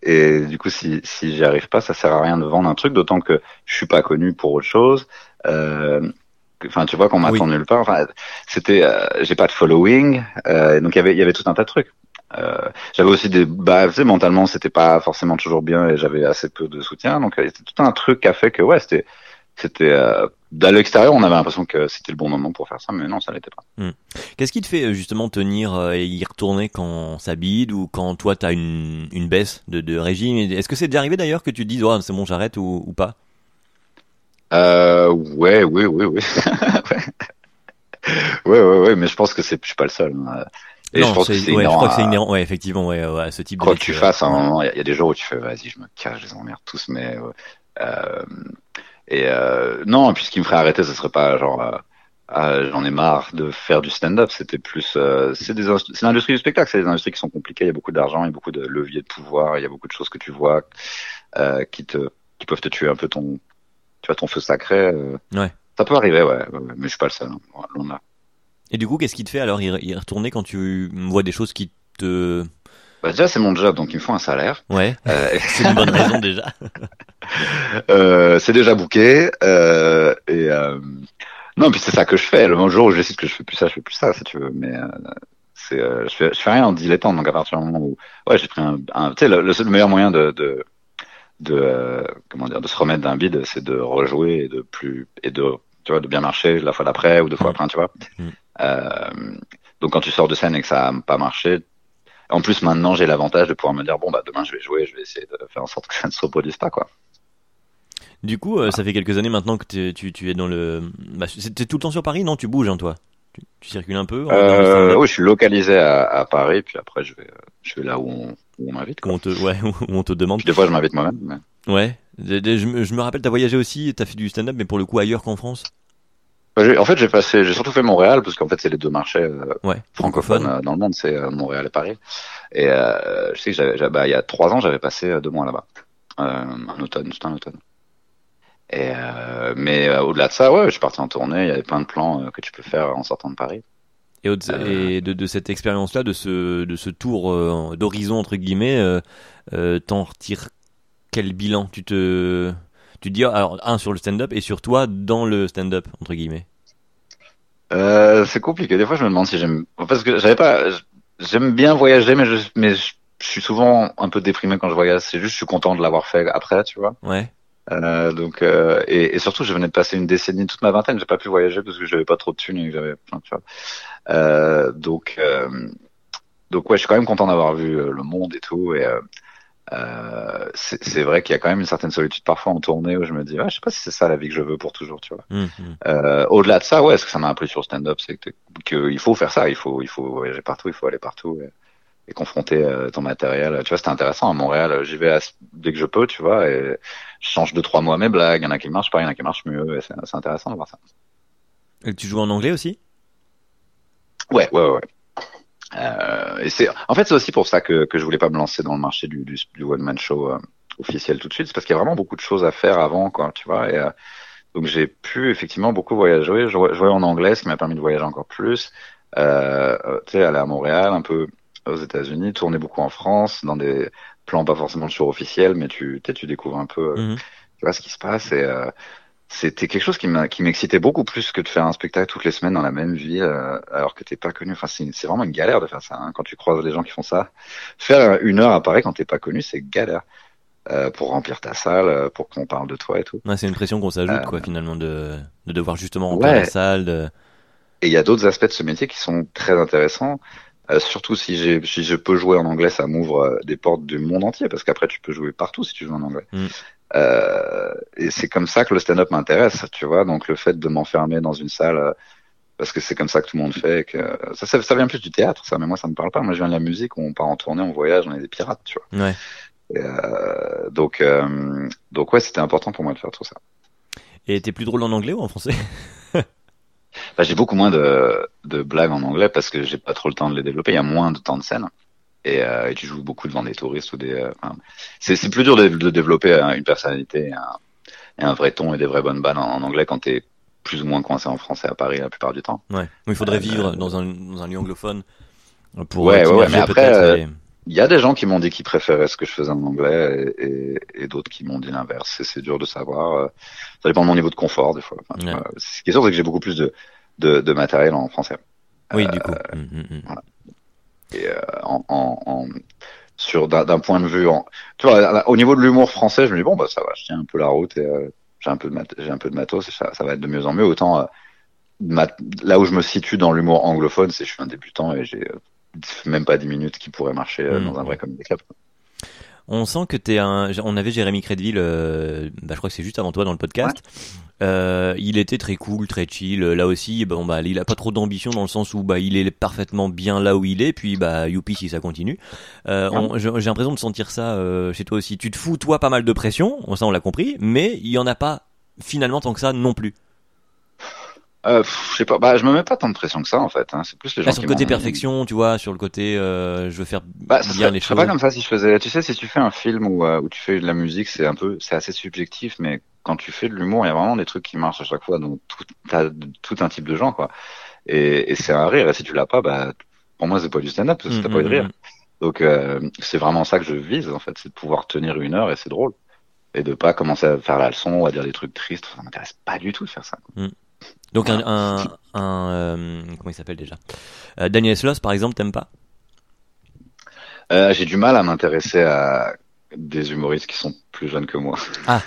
et du coup si j'y arrive pas ça sert à rien de vendre un truc, d'autant que je suis pas connu pour autre chose, enfin tu vois qu'on m'attend nulle part, enfin c'était j'ai pas de following, donc il y avait tout un tas de trucs, j'avais aussi des tu sais, mentalement c'était pas forcément toujours bien et j'avais assez peu de soutien, donc c'était tout un truc qui a fait que ouais c'était à l'extérieur, on avait l'impression que c'était le bon moment pour faire ça, mais non, ça l'était pas. Qu'est-ce qui te fait justement tenir et y retourner quand ça bide ou quand toi t'as une baisse de régime? Est-ce que c'est déjà arrivé d'ailleurs que tu te dises oh, c'est bon, j'arrête ou pas? Ouais. ouais, mais je pense que je suis pas le seul. Hein. Et non, je pense que c'est inhérent. Je crois que c'est inhérent. Ouais, effectivement, ouais, ce type de. Quoi que tu fasses, à un moment, il y a des jours où tu fais vas-y, je me cache, je les emmerde tous, mais. Non, et puis ce qui me ferait arrêter, ce serait pas genre j'en ai marre de faire du stand-up. C'était plus c'est l'industrie du spectacle, c'est des industries qui sont compliquées. Il y a beaucoup d'argent, il y a beaucoup de leviers de pouvoir, il y a beaucoup de choses que tu vois qui peuvent te tuer un peu ton feu sacré. Ouais. Ça peut arriver, ouais, mais je suis pas le seul, hein, loin de là. Et du coup, qu'est-ce qui te fait alors y retourner quand tu vois des choses qui te déjà c'est mon job, donc il me faut un salaire. Ouais. C'est une bonne raison déjà. C'est déjà booké non, puis c'est ça que je fais. Le jour où je décide que je fais plus ça si tu veux, mais c'est je fais rien en dilettant. Donc à partir du moment où j'ai pris un tu sais le meilleur moyen de comment dire de se remettre d'un bide, c'est de rejouer et de tu vois de bien marcher la fois d'après ou deux fois après, tu vois. Donc quand tu sors de scène et que ça n'a pas marché, en plus, maintenant, j'ai l'avantage de pouvoir me dire, bon, bah, demain, je vais jouer, je vais essayer de faire en sorte que ça ne se reproduise pas, quoi. Du coup, ça fait quelques années maintenant que tu es dans le. Bah, t'es tout le temps sur Paris, non? Tu bouges, hein, toi? Tu circules un peu? Oui, je suis localisé à Paris, puis après, je vais là où on m'invite, quoi. Où on te demande. Puis, des fois, je m'invite moi-même. Mais... Ouais. Je me rappelle, t'as voyagé aussi, t'as fait du stand-up, mais pour le coup, ailleurs qu'en France? En fait, j'ai surtout fait Montréal, parce qu'en fait, c'est les deux marchés francophones dans le monde, c'est Montréal et Paris. Et je sais que il y a 3 ans, j'avais passé 2 mois là-bas, un automne. Et mais au-delà de ça, je suis parti en tournée. Il y avait plein de plans que tu peux faire en sortant de Paris. Et de cette expérience-là, de ce tour d'horizon entre guillemets, t'en retires quel bilan? Tu te dis, alors, sur le stand-up et sur toi dans le stand-up, entre guillemets. C'est compliqué. Des fois, je me demande si j'aime. Parce que j'aime bien voyager, mais je suis souvent un peu déprimé quand je voyage. C'est juste, je suis content de l'avoir fait après, tu vois. Ouais. Et surtout, je venais de passer une décennie, toute ma vingtaine, j'ai pas pu voyager parce que j'avais pas trop de thunes et que j'avais plein, tu vois. Donc, je suis quand même content d'avoir vu le monde et tout. Et, c'est vrai qu'il y a quand même une certaine solitude parfois en tournée où je me dis, je sais pas si c'est ça la vie que je veux pour toujours, tu vois. Au-delà de ça, ce que ça m'a appris sur le stand-up, c'est que il faut faire ça, il faut voyager partout, il faut aller partout et confronter ton matériel. Tu vois, c'était intéressant à Montréal, j'y vais dès que je peux, tu vois, et je change 2-3 mois mes blagues, il y en a qui marchent pas, il y en a qui marchent mieux, et c'est intéressant de voir ça. Et tu joues en anglais aussi? Ouais. Et c'est aussi pour ça que je voulais pas me lancer dans le marché du one-man show officiel tout de suite, c'est parce qu'il y a vraiment beaucoup de choses à faire avant, quoi, tu vois. Et donc j'ai pu effectivement beaucoup voyager, jouer en anglais, ce qui m'a permis de voyager encore plus, tu sais, aller à Montréal, un peu aux États-Unis, tourner beaucoup en France, dans des plans pas forcément de show officiel, mais tu découvres un peu, tu vois ce qui se passe. Et c'était quelque chose qui m'excitait beaucoup plus que de faire un spectacle toutes les semaines dans la même ville, alors que t'es pas connu. Enfin, c'est vraiment une galère de faire ça, hein. Quand tu croises les gens qui font ça, faire une heure à Paris quand t'es pas connu, c'est galère pour remplir ta salle, pour qu'on parle de toi et tout. Ouais, c'est une pression qu'on s'ajoute, quoi, finalement, de devoir justement remplir la salle. Et il y a d'autres aspects de ce métier qui sont très intéressants. Surtout si je peux jouer en anglais, ça m'ouvre des portes du monde entier, parce qu'après tu peux jouer partout si tu joues en anglais. Et c'est comme ça que le stand-up m'intéresse, tu vois. Donc le fait de m'enfermer dans une salle, parce que c'est comme ça que tout le monde fait, que ça vient plus du théâtre, ça. Mais moi, ça me parle pas. Moi, je viens de la musique, on part en tournée, on voyage, on est des pirates, tu vois. Ouais. Donc ouais, c'était important pour moi de faire tout ça. Et t'es plus drôle en anglais ou en français? Bah, j'ai beaucoup moins de blagues en anglais parce que j'ai pas trop le temps de les développer. Il y a moins de temps de scène. Et tu joues beaucoup devant des touristes ou des. C'est plus dur de développer une personnalité et un vrai ton et des vraies bonnes balles en anglais quand t'es plus ou moins coincé en français à Paris la plupart du temps. Ouais. Il faudrait vivre dans un lieu anglophone pour. Ouais. Mais après, il y a des gens qui m'ont dit qu'ils préféraient ce que je faisais en anglais et d'autres qui m'ont dit l'inverse. C'est dur de savoir. Ça dépend de mon niveau de confort des fois. Enfin, ouais. Ce qui est sûr, c'est que j'ai beaucoup plus de matériel en français. Oui, du coup. Voilà. Et d'un point de vue, tu vois, au niveau de l'humour français, je me dis bon bah ça va, je tiens un peu la route et j'ai un peu de matos, et ça va être de mieux en mieux. Autant là où je me situe dans l'humour anglophone, c'est que je suis un débutant et j'ai même pas 10 minutes qui pourraient marcher dans un vrai comedy club. On sent que on avait Jérémy Crédeville, je crois que c'est juste avant toi dans le podcast. Ouais. Il était très cool, très chill. Là aussi, il a pas trop d'ambition dans le sens où il est parfaitement bien là où il est. Puis youpi si ça continue. J'ai l'impression de sentir ça chez toi aussi. Tu te fous toi pas mal de pression, ça on l'a compris, mais il y en a pas finalement tant que ça non plus. Je sais pas, je me mets pas tant de pression que ça en fait. Hein. C'est plus les gens sur le côté perfection, tu vois, sur le côté je veux faire bien les choses. Je serais pas comme ça si je faisais. Tu sais, si tu fais un film où tu fais de la musique, c'est assez subjectif, mais quand tu fais de l'humour, il y a vraiment des trucs qui marchent à chaque fois. Donc tout un type de gens quoi. Et c'est un rire. Et si tu l'as pas, pour moi c'est pas du stand-up parce que t'as pas eu de rire. Donc c'est vraiment ça que je vise en fait, c'est de pouvoir tenir une heure et c'est drôle et de pas commencer à faire la leçon ou à dire des trucs tristes. Ça m'intéresse pas du tout de faire ça. Quoi. Donc comment il s'appelle déjà, Daniel Sloss par exemple, t'aimes pas? J'ai du mal à m'intéresser à des humoristes qui sont plus jeunes que moi. Ah.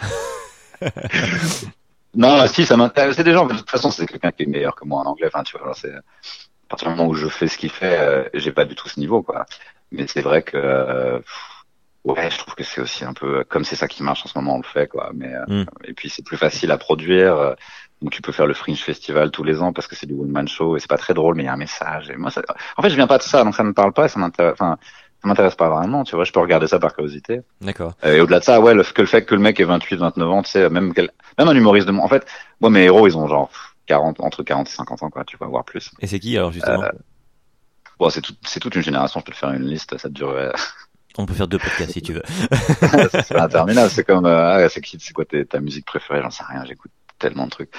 Non, si ça m'intéresse, c'est des gens. De toute façon, c'est quelqu'un qui est meilleur que moi en anglais. Enfin, tu vois, c'est à partir du moment où je fais ce qu'il fait, j'ai pas du tout ce niveau, quoi. Mais c'est vrai que je trouve que c'est aussi un peu comme c'est ça qui marche en ce moment, on le fait, quoi. Mais et puis c'est plus facile à produire. Donc tu peux faire le Fringe Festival tous les ans parce que c'est du one-man show et c'est pas très drôle, mais il y a un message. Et moi, en fait, je viens pas de ça, donc ça me parle pas, ça m'intéresse pas vraiment, tu vois, je peux regarder ça par curiosité. D'accord. Et au-delà de ça, le fait que le mec ait 28, 29 ans, tu sais, même un humoriste de moi. En fait, moi, mes héros, ils ont genre entre 40 et 50 ans, quoi, tu vas voir plus. Et c'est qui, alors, justement? C'est toute une génération, je peux te faire une liste, ça te durerait. On peut faire 2 podcasts si tu veux. C'est interminable, c'est comme, c'est quoi ta musique préférée? J'en sais rien, j'écoute tellement de trucs.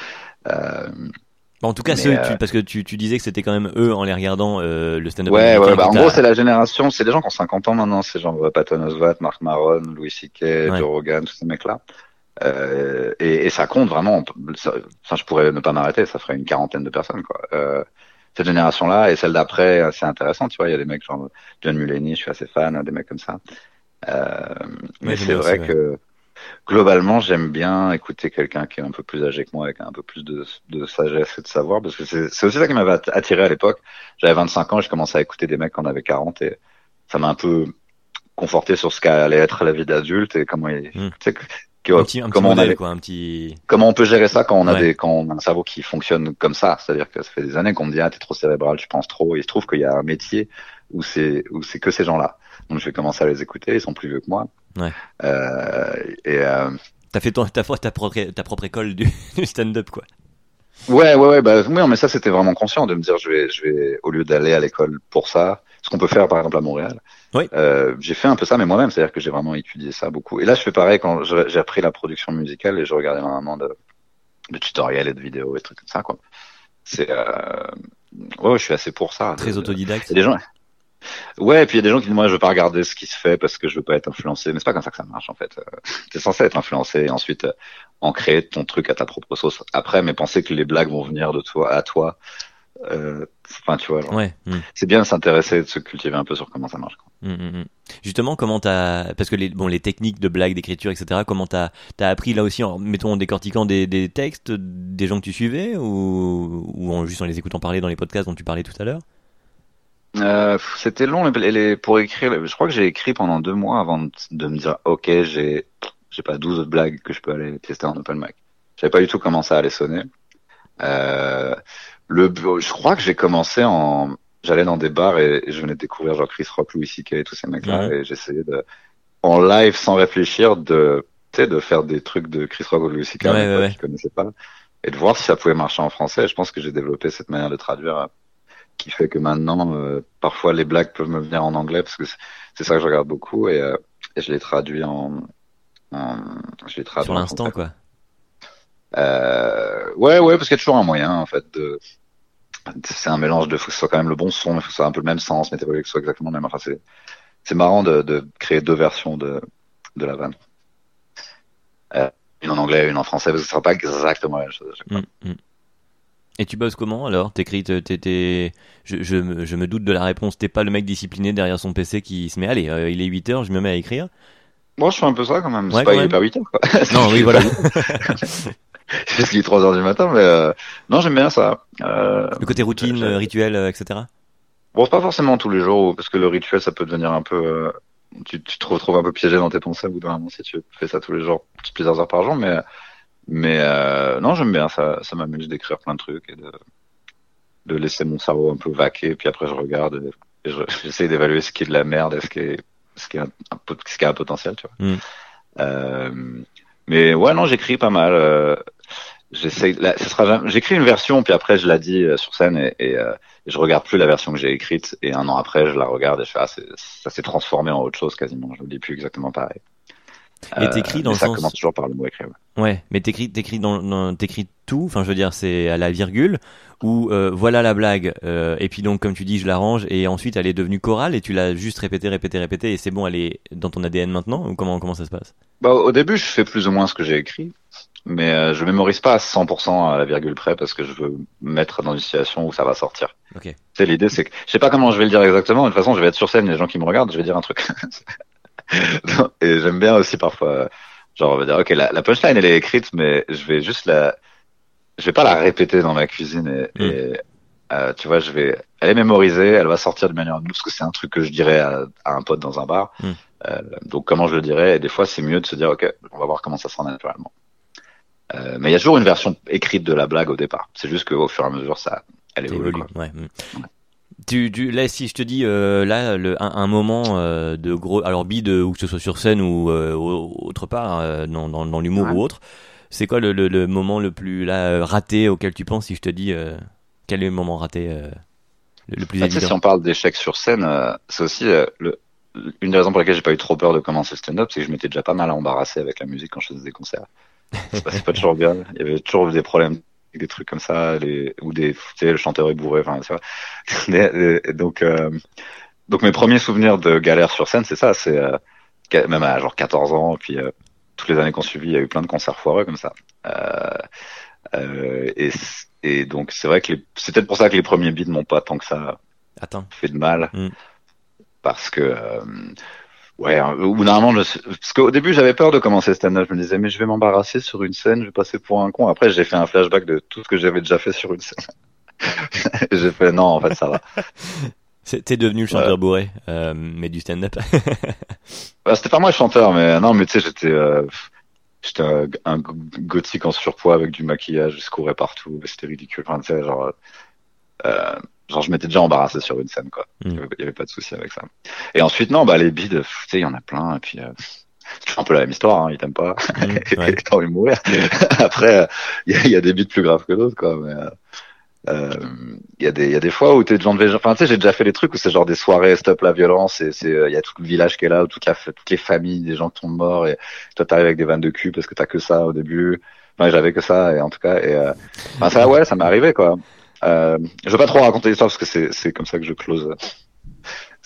En tout cas, parce que tu disais que c'était quand même eux en les regardant le stand-up. En gros, c'est la génération, c'est des gens qui ont 50 ans maintenant, c'est genre Patton Oswalt, Marc Maron, Louis C.K., Joe Rogan, tous ces mecs-là. Et ça compte vraiment. Ça, je pourrais ne pas m'arrêter, ça ferait une quarantaine de personnes, quoi. Cette génération-là et celle d'après, c'est intéressant, tu vois, il y a des mecs genre John Mulaney, je suis assez fan, des mecs comme ça. Mais c'est vrai que globalement, j'aime bien écouter quelqu'un qui est un peu plus âgé que moi, avec un peu plus de sagesse et de savoir, parce que c'est aussi ça qui m'avait attiré à l'époque. J'avais 25 ans et je commençais à écouter des mecs qui en avaient 40 et ça m'a un peu conforté sur ce qu'allait être la vie d'adulte et comment comment on peut gérer ça quand on a quand on a un cerveau qui fonctionne comme ça. C'est-à-dire que ça fait des années qu'on me dit, t'es trop cérébral, tu penses trop. Et il se trouve qu'il y a un métier où c'est que ces gens-là. Donc je vais commencer à les écouter, ils sont plus vieux que moi. Ouais. T'as fait ta propre école du stand-up, quoi. Oui, mais ça c'était vraiment conscient de me dire je vais au lieu d'aller à l'école pour ça, ce qu'on peut faire par exemple à Montréal. Oui. J'ai fait un peu ça mais moi-même, c'est-à-dire que j'ai vraiment étudié ça beaucoup. Et là je fais pareil quand j'ai appris la production musicale et je regardais énormément de tutoriels et de vidéos et de trucs comme ça, quoi. C'est je suis assez pour ça. Très autodidacte. C'est des gens. Ouais, et puis il y a des gens qui disent moi je veux pas regarder ce qui se fait parce que je veux pas être influencé, mais c'est pas comme ça que ça marche en fait. T'es censé être influencé et ensuite en créer ton truc à ta propre sauce après, mais penser que les blagues vont venir de toi à toi. Tu vois, genre, c'est bien de s'intéresser, de se cultiver un peu sur comment ça marche, quoi. Justement, comment parce que les techniques de blagues, d'écriture, etc. Comment t'as appris là aussi, en décortiquant des textes, des gens que tu suivais ou juste en les écoutant parler dans les podcasts dont tu parlais tout à l'heure? C'était long pour écrire. Je crois que j'ai écrit pendant 2 mois avant de me dire ok, j'ai pas 12 autres blagues que je peux aller tester en open mic. J'avais pas du tout commencé à les sonner. Je crois que j'ai commencé j'allais dans des bars et je venais de découvrir genre Chris Rock, Louis C.K. et tous ces mecs là et j'essayais en live sans réfléchir de faire des trucs de Chris Rock ou Louis C.K. que je connaissais pas, et de voir si ça pouvait marcher en français. Et je pense que j'ai développé cette manière de traduire qui fait que maintenant, parfois les blagues peuvent me venir en anglais parce que c'est ça que je regarde beaucoup, et je les traduis en sur l'instant, en quoi. Ouais, parce qu'il y a toujours un moyen, en fait, c'est un mélange de, faut que ce soit quand même le bon son, mais faut que ce soit un peu le même sens, mais t'es pas que ce soit exactement le même. Enfin, c'est marrant de créer deux versions de la vanne. Une en anglais et une en français, parce que ce sera pas exactement la même chose. Et tu bosses comment alors? T'écris, je me doute de la réponse, t'es pas le mec discipliné derrière son PC qui se met, allez, il est 8h, je me mets à écrire. Moi, je fais un peu ça quand même, c'est pas hyper 8h quoi. Non, oui, voilà. C'est parce qu'il est 3h du matin, mais non, j'aime bien ça. Le côté routine, rituel, etc. Bon, c'est pas forcément tous les jours, parce que le rituel, ça peut devenir un peu... Tu te retrouves un peu piégé dans tes pensées ou dans un moment si tu fais ça tous les jours, plusieurs heures par jour, mais non, j'aime bien ça. Ça m'amuse d'écrire plein de trucs et de laisser mon cerveau un peu vaquer, puis après je regarde et j'essaie d'évaluer ce qui est de la merde et ce qui a un potentiel, tu vois. Mais ouais, non, j'écris pas mal. J'écris une version, puis après je la dis sur scène et je regarde plus la version que j'ai écrite, et un an après je la regarde et je fais ça s'est transformé en autre chose quasiment. Je ne dis plus exactement pareil. Et t'écris dans le sens... commence toujours par le mot écrire. Ouais, mais t'écris tout. Enfin, je veux dire, c'est à la virgule où voilà la blague. Et puis donc, comme tu dis, je l'arrange et ensuite elle est devenue chorale et tu l'as juste répétée et c'est bon, elle est dans ton ADN maintenant. Ou comment ça se passe? Bah, au début, je fais plus ou moins ce que j'ai écrit, mais je mémorise pas à 100% à la virgule près parce que je veux me mettre dans une situation où ça va sortir. Ok. C'est l'idée, c'est que je sais pas comment je vais le dire exactement. Mais de toute façon, je vais être sur scène, les gens qui me regardent, je vais dire un truc. Et j'aime bien aussi parfois, genre, on va dire, ok, la punchline elle est écrite, mais je vais juste je vais pas la répéter dans ma cuisine et tu vois, elle est mémorisée, elle va sortir de manière douce, parce que c'est un truc que je dirais à un pote dans un bar. Donc comment je le dirais, et des fois c'est mieux de se dire, ok, on va voir comment ça sera naturellement. Mais il y a toujours une version écrite de la blague au départ. C'est juste qu'au fur et à mesure, elle évolue. Quoi. Ouais. Là, si je te dis un moment de gros, alors bide, ou que ce soit sur scène ou autre part, dans l'humour ou autre, c'est quoi le moment le plus raté auquel tu penses? Si je te dis quel est le moment raté le plus évident? Si on parle d'échecs sur scène, c'est aussi une des raisons pour laquelle j'ai pas eu trop peur de commencer le stand-up, c'est que je m'étais déjà pas mal embarrassé avec la musique quand je faisais des concerts. C'est pas toujours bien, il y avait toujours des problèmes, des trucs comme ça, ou des, tu sais, le chanteur est bourré, enfin, tu vois. Donc mes premiers souvenirs de galère sur scène, c'est ça, même à genre 14 ans, puis toutes les années qu'on suivit, il y a eu plein de concerts foireux comme ça. Et donc c'est vrai que c'est peut-être pour ça que les premiers beats m'ont pas tant que ça fait de mal, parce que ouais, ou normalement, parce qu'au début j'avais peur de commencer stand-up, je me disais mais je vais m'embarrasser sur une scène, je vais passer pour un con. Après j'ai fait un flashback de tout ce que j'avais déjà fait sur une scène. J'ai fait non, en fait ça va. T'es devenu le chanteur bourré, mais du stand-up. Bah, c'était pas moi le chanteur, mais non, mais tu sais, j'étais un gothique en surpoids avec du maquillage, je courais partout, c'était ridicule. Enfin, tu sais, genre je m'étais déjà embarrassé sur une scène, quoi. Il y avait pas de souci avec ça. Et ensuite non, bah les bides, tu sais, il y en a plein, et puis c'est toujours un peu la même histoire, hein, ils t'aiment pas, et t'as envie de mourir. Après il y a des bides plus graves que d'autres, quoi, mais il y a des fois où t'es genre enfin tu sais, j'ai déjà fait des trucs où c'est genre des soirées stop la violence, et c'est il y a tout le village qui est là, toutes les familles des gens qui tombent morts, et toi t'arrives avec des vannes de cul parce que t'as que ça au début. Enfin, j'avais que ça, et en tout cas, et enfin ça, ouais, ça m'est arrivé, quoi. Je veux pas trop raconter l'histoire parce que c'est comme ça que je close.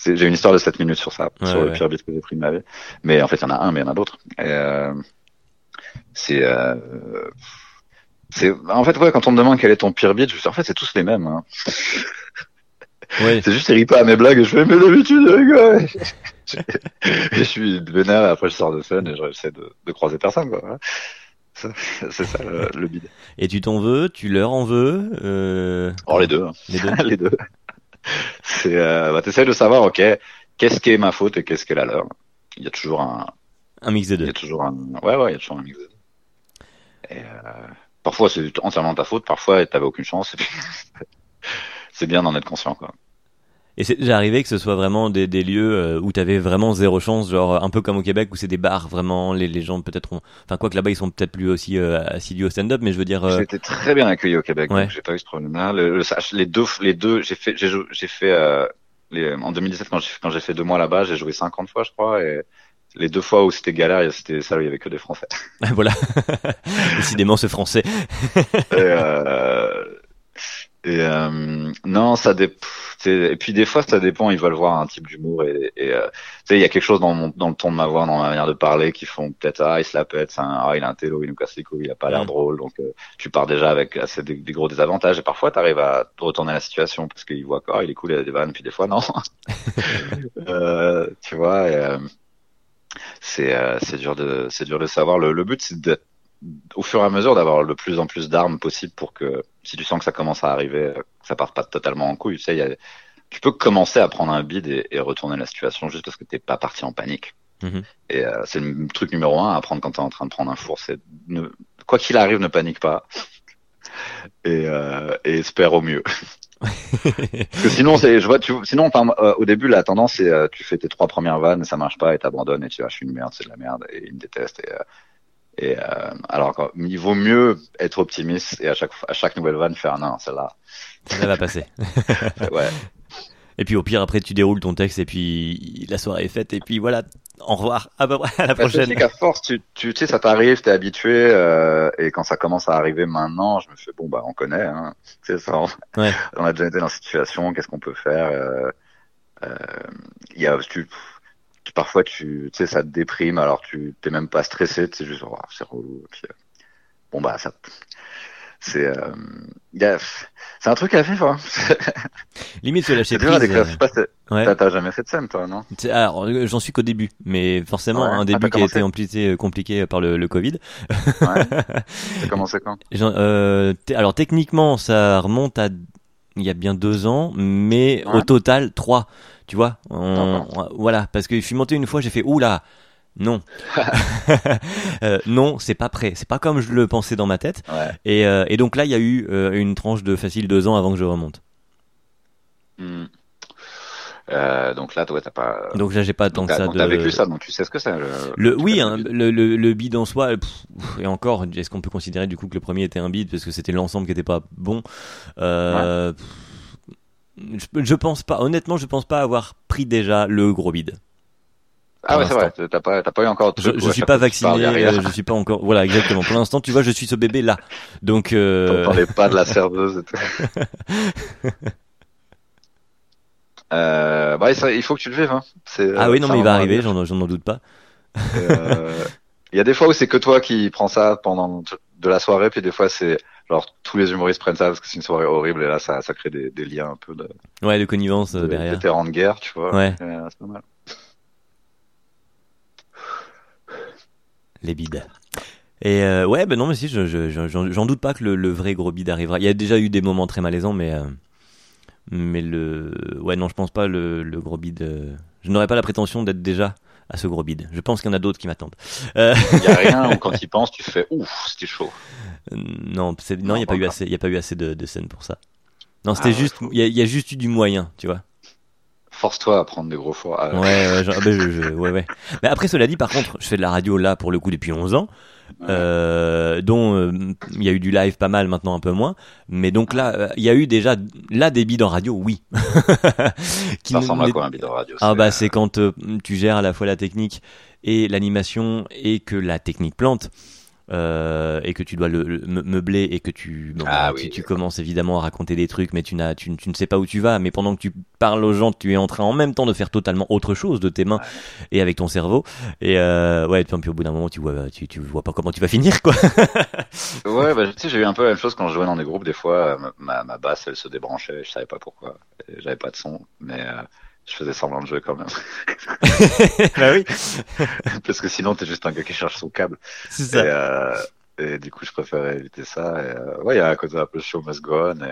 J'ai une histoire de 7 minutes sur ça, le pire bit que j'ai pris de ma vie. Mais en fait, il y en a un, mais il y en a d'autres. Et c'est en fait, ouais, quand on me demande quel est ton pire bit, je me dis, en fait, c'est tous les mêmes, hein. Oui. C'est juste, il rit pas à mes blagues, et je fais, mais d'habitude, les gars. Je suis vénère, et après, je sors de scène et j'essaie de croiser personne, quoi. C'est ça le bide. Et tu t'en veux, tu leur en veux Oh, les deux. Les deux. C'est t'essayes de savoir, ok, qu'est-ce qui est ma faute et qu'est-ce qui est la leur. Il y a toujours un mix des deux. Il y a toujours il y a toujours un mix des deux. Et parfois c'est entièrement ta faute, parfois t'avais aucune chance. Et puis c'est bien d'en être conscient, quoi. Et c'est déjà arrivé que ce soit vraiment des lieux où t'avais vraiment zéro chance, genre un peu comme au Québec où c'est des bars vraiment, les gens peut-être ont... Enfin, quoi que là-bas ils sont peut-être plus aussi assidus au stand-up, mais je veux dire... J'étais très bien accueilli au Québec, donc j'ai pas eu ce problème-là. Les deux, j'ai fait en 2017, quand j'ai fait 2 mois là-bas, j'ai joué 50 fois, je crois, et... Les 2 fois où c'était galère, c'était ça où il y avait que des Français. Voilà. Décidément, ce Français. Non, ça dépend. Et puis des fois, ça dépend. Ils veulent voir un type d'humour et tu sais, il y a quelque chose dans le ton de ma voix, dans ma manière de parler, qui font peut-être il se la pète, il a un télo, il nous casse les couilles, il a pas l'air drôle, donc tu pars déjà avec assez des gros désavantages. Et parfois, t'arrives à retourner la situation parce qu'il voit quoi, il est cool, il a des vannes, puis des fois non. Tu vois. C'est dur de savoir. Le but, c'est de, au fur et à mesure d'avoir le plus en plus d'armes possible pour que, si tu sens que ça commence à arriver, que ça parte pas totalement en couille, tu sais, tu peux commencer à prendre un bide et retourner la situation juste parce que t'es pas parti en panique. Mm-hmm. Et c'est le truc numéro 1 à apprendre quand t'es en train de prendre un four, c'est quoi qu'il arrive, ne panique pas et espère au mieux. Parce que sinon, au début, la tendance, c'est tu fais tes 3 premières vannes, ça marche pas et t'abandonnes et tu vas, je suis une merde, c'est de la merde et ils me détestent. Alors, il vaut mieux être optimiste et à chaque nouvelle vanne faire non, celle-là. Ça va passer. Ouais. Et puis au pire, après, tu déroules ton texte et puis la soirée est faite et puis voilà, au revoir, à la prochaine. Qu'à force, tu sais, ça t'arrive, t'es habitué et quand ça commence à arriver maintenant, je me fais bon, bah on connaît, hein, tu sais ça, on a déjà été dans cette situation, qu'est-ce qu'on peut faire parfois, tu sais, ça te déprime, alors tu t'es même pas stressé, tu sais juste oh, c'est relou. Puis, bon bah ça. C'est un truc à vivre, hein. Limite se lâcher prise. T'as jamais fait de scène, toi, non? Alors, j'en suis qu'au début, mais forcément un début qui a été compliqué par le Covid. Ouais. T'as commencé quand? Alors techniquement, ça remonte à il y a bien 2 ans, mais au total 3. Tu vois, voilà, parce que je suis monté une fois, j'ai fait oula. Non, non, c'est pas prêt. C'est pas comme je le pensais dans ma tête. Ouais. Et donc là, il y a eu une tranche de facile 2 ans avant que je remonte. Mm. Donc là, toi, t'as pas. Donc là, j'ai pas tant que ça. T'as vécu ça, donc tu sais ce que c'est. Le bide en soi. Et encore, est-ce qu'on peut considérer du coup que le premier était un bide parce que c'était l'ensemble qui était pas bon? Je pense pas. Honnêtement, je pense pas avoir pris déjà le gros bide. Ah ouais, c'est vrai, t'as pas eu encore. Je suis pas vacciné, je suis pas encore. Voilà, exactement. Pour l'instant, tu vois, je suis ce bébé là. Donc. On parlait pas de la serveuse et tout. Bah, il faut que tu le vives. Hein. Ah oui, non, mais il va arriver, j'en doute pas. Il y a des fois où c'est que toi qui prends ça pendant de la soirée, puis des fois c'est genre tous les humoristes prennent ça parce que c'est une soirée horrible et là ça crée des liens un peu de. Ouais, de connivence derrière. Des terrains de guerre, tu vois. Ouais. C'est normal. Les bides. Et non, mais si, j'en doute pas que le vrai gros bide arrivera. Il y a déjà eu des moments très malaisants, mais non, je pense pas le gros bide. Je n'aurais pas la prétention d'être déjà à ce gros bide. Je pense qu'il y en a d'autres qui m'attendent. Il y a rien où quand tu y penses, tu fais ouf, c'était chaud. Non, il y a pas eu assez de scènes pour ça. Non, c'était juste, il y a juste eu du moyen, tu vois. Force-toi à prendre des gros fours. Mais après, cela dit, par contre, je fais de la radio là pour le coup depuis 11 ans, dont il y a eu du live pas mal, maintenant un peu moins. Mais donc là, il y a eu déjà là des bides en radio, oui. Ça ressemble à quoi un bide en radio? C'est quand tu gères à la fois la technique et l'animation et que la technique plante. Et que tu dois le meubler et que tu commences évidemment à raconter des trucs, mais tu ne sais pas où tu vas, mais pendant que tu parles aux gens, tu es en train en même temps de faire totalement autre chose de tes mains et avec ton cerveau puis au bout d'un moment tu vois pas comment tu vas finir quoi. Ouais, bah, tu sais, j'ai eu un peu la même chose quand je jouais dans des groupes. Des fois ma basse elle se débranchait, je savais pas pourquoi, j'avais pas de son, mais je faisais semblant de jouer quand même. Bah oui. Parce que sinon, t'es juste un gars qui cherche son câble. C'est ça. Et du coup, je préférais éviter ça. Il y a un côté un peu show must go on. Tu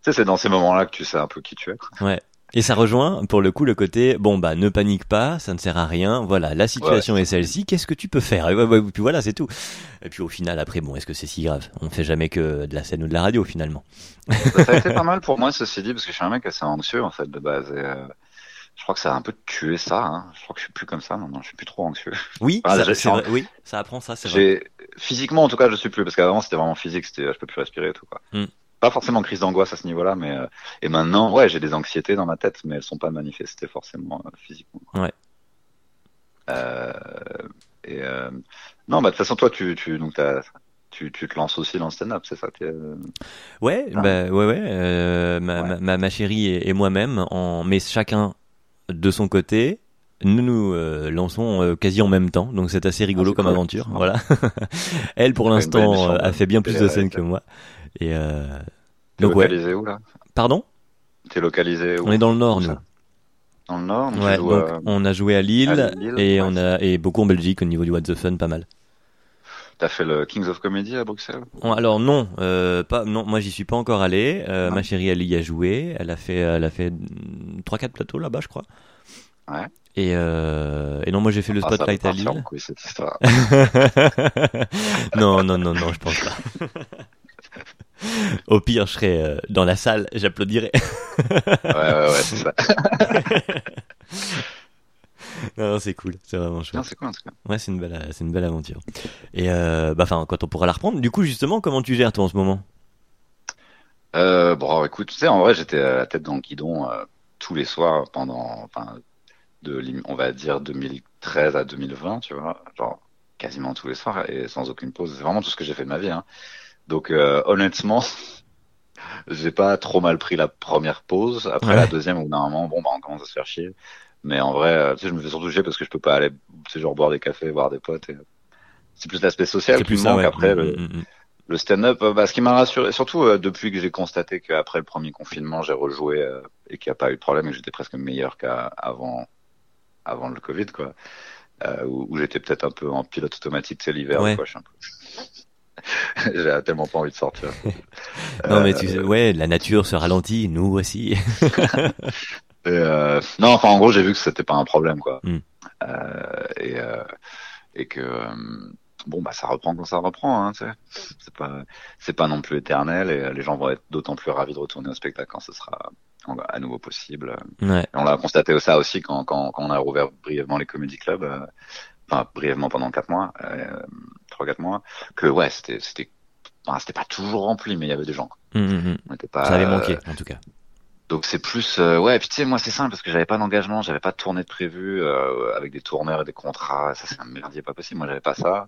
sais, c'est dans ces moments-là que tu sais un peu qui tu es. Ouais. Et ça rejoint, pour le coup, le côté, bon, bah, ne panique pas, ça ne sert à rien, voilà, la situation est celle-ci, qu'est-ce que tu peux faire? Et puis voilà, c'est tout. Et puis au final, après, bon, est-ce que c'est si grave? On ne fait jamais que de la scène ou de la radio, finalement. Ça a été pas mal pour moi, ceci dit, parce que je suis un mec assez anxieux, en fait, de base, et je crois que ça a un peu tué ça, hein. Je crois que je suis plus comme ça, maintenant, je suis plus trop anxieux. Oui, enfin, ça apprend ça, c'est vrai. Physiquement, en tout cas, je suis plus, parce qu'avant, c'était vraiment physique, c'était, je peux plus respirer et tout, quoi. Mm. Pas forcément crise d'angoisse à ce niveau-là, mais et maintenant, ouais, j'ai des anxiétés dans ma tête, mais elles sont pas manifestées forcément physiquement. Ouais. Non, bah de toute façon, toi, tu te lances aussi dans le stand-up, c'est ça? Ouais, ah. Bah ouais. Ma chérie et moi-même, mais chacun de son côté. Nous lançons quasi en même temps, donc c'est assez rigolo comme aventure. Voilà. Elle, pour l'instant, a fait bien plus de scènes que moi. Et t'es donc localisé où là? Pardon? T'es localisé où? On est dans le Nord, nous. Dans le Nord. Ouais, donc on a joué à Lille et et beaucoup en Belgique au niveau du What's the Fun, pas mal. T'as fait le Kings of Comedy à Bruxelles? Alors non, moi j'y suis pas encore allé. Ma chérie elle y a joué, elle a fait 3-4 plateaux là-bas, je crois. Ouais. Et non, moi j'ai fait le Spotlight à Lille. Quoi, cette histoire. Non, je pense pas. Au pire, je serais dans la salle, j'applaudirais. ouais, c'est ça. Non, c'est cool, c'est vraiment chouette. Non, c'est cool en tout cas. Ouais, c'est une belle aventure. Et quand on pourra la reprendre. Du coup, justement, comment tu gères toi en ce moment? Bon, écoute, tu sais, en vrai, j'étais à la tête dans le guidon tous les soirs on va dire 2013 à 2020, tu vois, genre quasiment tous les soirs et sans aucune pause. C'est vraiment tout ce que j'ai fait de ma vie, hein. Donc honnêtement, j'ai pas trop mal pris la première pause. Après la deuxième, au bout d'un moment, on commence à se faire chier. Mais en vrai, je me fais surtout chier parce que je peux pas aller, genre boire des cafés, voir des potes. Et c'est plus l'aspect social qui me manque après. Le stand-up, ce qui m'a rassuré, surtout depuis que j'ai constaté qu'après le premier confinement, j'ai rejoué et qu'il n'y a pas eu de problème et que j'étais presque meilleur qu'avant le Covid, quoi. Où j'étais peut-être un peu en pilote automatique, c'est l'hiver, quoi. Je suis un peu... j'ai tellement pas envie de sortir. Non, mais tu sais, la nature se ralentit, nous aussi. Non, enfin, en gros, j'ai vu que c'était pas un problème, quoi. Mm. Et que... ça reprend quand ça reprend, hein, tu sais. C'est pas non plus éternel et les gens vont être d'autant plus ravis de retourner au spectacle quand ce sera à nouveau possible. Ouais. Et on l'a constaté ça aussi quand on a rouvert brièvement les comedy clubs, brièvement pendant 3-4 mois, que c'était pas toujours rempli, mais il y avait des gens. On était pas, ça avait manqué, en tout cas. Donc c'est plus puis tu sais, moi c'est simple parce que j'avais pas d'engagement, j'avais pas de tournée de prévu avec des tourneurs et des contrats, ça c'est un merdier pas possible, moi j'avais pas ça.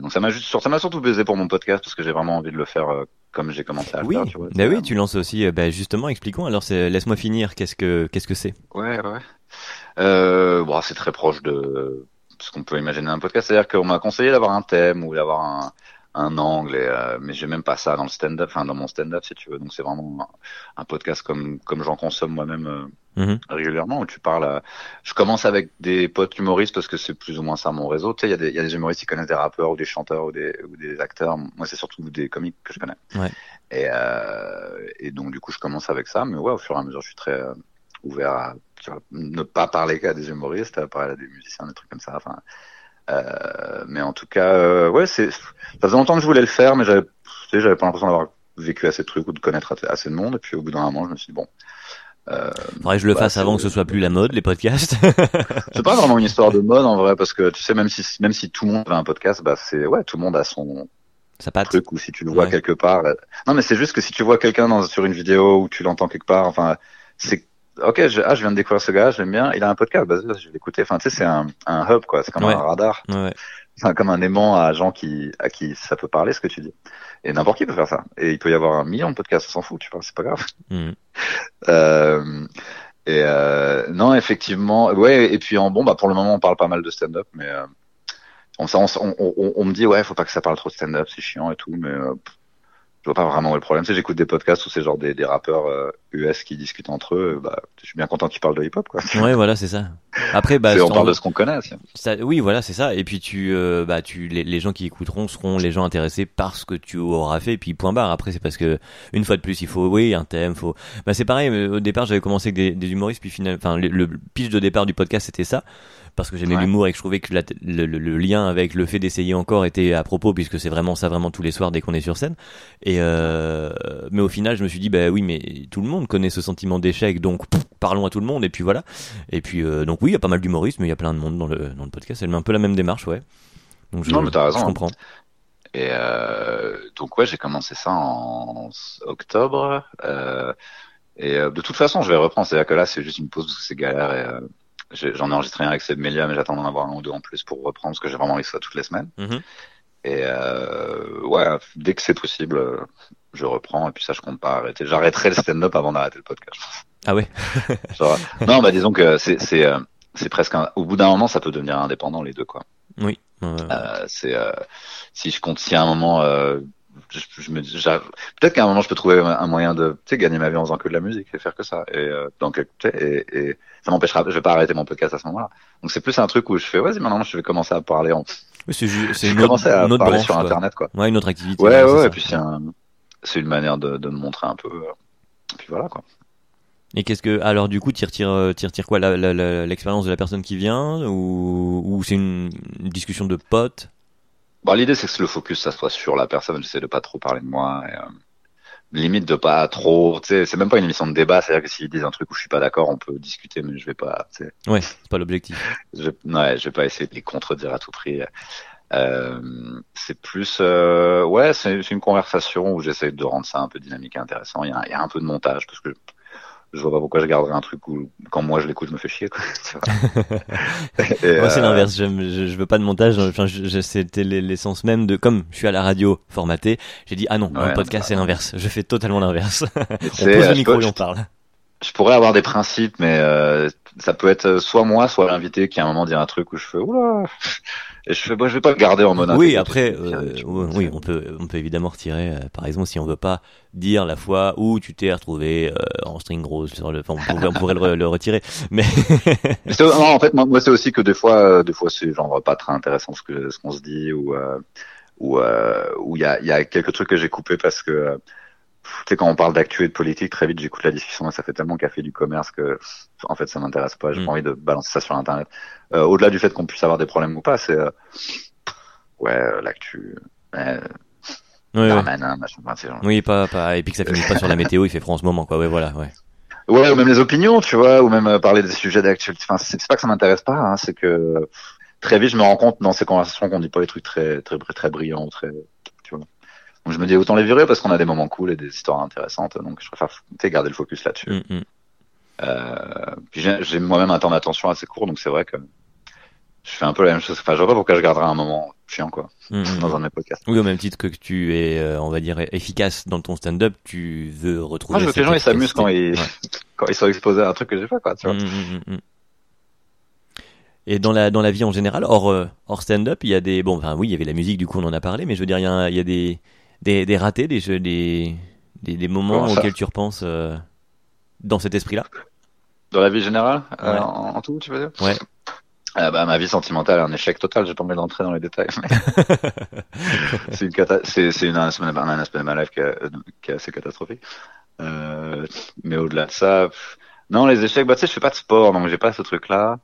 Donc ça m'a surtout baisé pour mon podcast parce que j'ai vraiment envie de le faire comme j'ai commencé à le faire, tu vois. Bah oui, tu lances aussi justement, expliquons. Alors c'est laisse-moi finir, qu'est-ce que c'est? Ouais. C'est très proche de ce qu'on peut imaginer d'un podcast, c'est-à-dire qu'on m'a conseillé d'avoir un thème ou d'avoir un angle, mais j'ai même pas ça dans le stand-up, dans mon stand-up si tu veux. Donc c'est vraiment un podcast comme j'en consomme moi-même régulièrement, où tu parles. Je commence avec des potes humoristes parce que c'est plus ou moins ça mon réseau. Tu sais, il y a des humoristes qui connaissent des rappeurs ou des chanteurs ou des acteurs. Moi c'est surtout des comiques que je connais. Ouais. Et donc du coup je commence avec ça, mais au fur et à mesure je suis très ouvert à ne pas parler qu'à des humoristes, à parler à des musiciens, des trucs comme ça. Enfin. Mais en tout cas, ça faisait longtemps que je voulais le faire, mais j'avais pas l'impression d'avoir vécu assez de trucs ou de connaître assez de monde. Et puis au bout d'un moment, je me suis dit bon. Faudrait que je le fasse avant que ce soit plus la mode, les podcasts. C'est pas vraiment une histoire de mode en vrai, parce que tu sais, même si tout le monde a un podcast, tout le monde a son truc. Ou si tu le vois quelque part. Non, mais c'est juste que si tu vois quelqu'un sur une vidéo ou tu l'entends quelque part, enfin, c'est ok, je viens de découvrir ce gars, j'aime bien, il a un podcast, je vais l'écouter. Enfin, tu sais, c'est un hub, quoi, c'est comme un radar. Ouais. C'est comme un aimant à gens à qui ça peut parler, ce que tu dis. Et n'importe qui peut faire ça. Et il peut y avoir 1 million de podcasts, on s'en fout, tu vois, c'est pas grave. Non, effectivement, et puis pour le moment, on parle pas mal de stand-up, mais on me dit, faut pas que ça parle trop de stand-up, c'est chiant et tout, mais je vois pas vraiment où est le problème. Tu sais, j'écoute des podcasts où c'est genre des rappeurs US qui discutent entre eux, bah, je suis bien content qu'ils parlent de hip-hop, quoi. Ouais, voilà, c'est ça. Après, bah, on parle de ce qu'on connaît. Ça, oui, voilà, c'est ça. Et puis les gens qui écouteront seront les gens intéressés par ce que tu auras fait. Et puis point barre. Après, c'est parce que une fois de plus, il faut, oui, un thème. Faut. Bah, c'est pareil. Au départ, j'avais commencé avec des humoristes, puis finalement, enfin, le pitch de départ du podcast, c'était ça. Parce que j'aimais l'humour et que je trouvais que le lien avec le fait d'essayer encore était à propos, puisque c'est vraiment ça, vraiment tous les soirs dès qu'on est sur scène. Et mais au final, je me suis dit, bah oui, mais tout le monde connaît ce sentiment d'échec, donc parlons à tout le monde, et puis voilà. Et puis donc oui, il y a pas mal d'humoristes, mais il y a plein de monde dans le podcast. Elle met un peu la même démarche, ouais. Donc non, mais t'as raison. Je comprends. Et donc ouais, j'ai commencé ça en octobre. Et de toute façon, je vais reprendre. C'est-à-dire que là, c'est juste une pause parce que c'est galère et... J'en ai enregistré un avec Seb Melia, mais j'attends d'en avoir un ou deux en plus pour reprendre, parce que j'ai vraiment envie de ça toutes les semaines. Mm-hmm. Et ouais, dès que c'est possible, je reprends, et puis ça, je compte pas arrêter. J'arrêterai le stand-up avant d'arrêter le podcast, je pense. Ah ouais. Genre, non, bah disons que c'est presque un... Au bout d'un moment, ça peut devenir indépendant, les deux, quoi. Oui. Si je compte, si à un moment... je me dis, peut-être qu'à un moment je peux trouver un moyen de gagner ma vie en faisant que de la musique et faire que ça, et ça m'empêchera, je vais pas arrêter mon podcast à ce moment-là, donc c'est plus un truc où je fais vas-y, maintenant je vais commencer à parler c'est une autre branche, sur internet, quoi. Ouais, une autre activité, ouais, et puis c'est une manière de me montrer un peu, et puis voilà, quoi. Et qu'est-ce que, alors du coup, tu retires quoi, l'expérience de la personne qui vient, ou c'est une discussion de potes? Bon, l'idée, c'est que le focus, ça soit sur la personne. J'essaie de pas trop parler de moi. Et, limite de pas trop, tu sais, c'est même pas une émission de débat. C'est-à-dire que s'ils disent un truc où je suis pas d'accord, on peut discuter, mais je vais pas, tu sais. Ouais, c'est pas l'objectif. Je vais pas essayer de les contredire à tout prix. C'est plus, ouais, c'est une conversation où j'essaie de rendre ça un peu dynamique et intéressant. Il y a un peu de montage, parce que je vois pas pourquoi je garderais un truc où, quand moi je l'écoute, je me fais chier, quoi. Moi, c'est l'inverse. Je veux pas de montage. Enfin, c'était l'essence même de, comme je suis à la radio formatée, j'ai dit, ah non, un podcast, c'est l'inverse. Je fais totalement l'inverse. On pose le micro et on parle. Je pourrais avoir des principes, mais, ça peut être soit moi, soit l'invité qui à un moment dit un truc où je fais, oula. Et je fais, bon, je vais pas le garder en monade. Oui, après, oui, on peut évidemment retirer, par exemple, si on veut pas dire la fois où tu t'es retrouvé en string rose sur le, enfin, on pourrait le retirer. Mais non, en fait, moi, c'est aussi que des fois, c'est genre pas très intéressant ce qu'on se dit, ou il y a quelques trucs que j'ai coupés parce que, tu sais, quand on parle d'actu et de politique, très vite, j'écoute la discussion et ça fait tellement café du commerce que, en fait, ça m'intéresse pas. J'ai pas envie de balancer ça sur Internet. Au-delà du fait qu'on puisse avoir des problèmes ou pas, c'est, l'actu, machin, c'est genre. Oui, pas, et puis que ça finit pas sur la météo, il fait froid en ce moment, quoi. Ouais, voilà, ouais. Ouais, ou même les opinions, tu vois, ou même parler des sujets d'actualité. Enfin, c'est pas que ça m'intéresse pas, hein, c'est que, très vite, je me rends compte dans ces conversations qu'on dit pas les trucs très, très, très, très brillants ou très, tu vois. Donc je me dis autant les virer parce qu'on a des moments cool et des histoires intéressantes, donc je préfère garder le focus là-dessus. Mm-hmm. Puis j'ai moi-même un temps d'attention assez court, donc c'est vrai que je fais un peu la même chose. Enfin, je vois pas pourquoi je garderais un moment chiant, quoi, dans un de mes podcasts. Oui, au même titre que tu es, on va dire, efficace dans ton stand-up, tu veux retrouver. Moi, je veux que les gens ils s'amusent quand ils sont exposés à un truc que j'ai pas, quoi. Tu vois. Mm-hmm. Et dans la vie en général, hors stand-up, il y a des il y avait la musique, du coup on en a parlé, mais je veux dire il y a des ratés, des jeux, des moments auxquels tu repenses dans cet esprit-là. Dans la vie générale, ouais. en tout, tu veux dire ? Ouais. Ma vie sentimentale, un échec total. J'ai pas envie d'entrer dans les détails. Mais... c'est un aspect de ma life qui est assez catastrophique. Mais au-delà de ça, non, les échecs. Bah tu sais, je fais pas de sport, donc j'ai pas ce truc-là.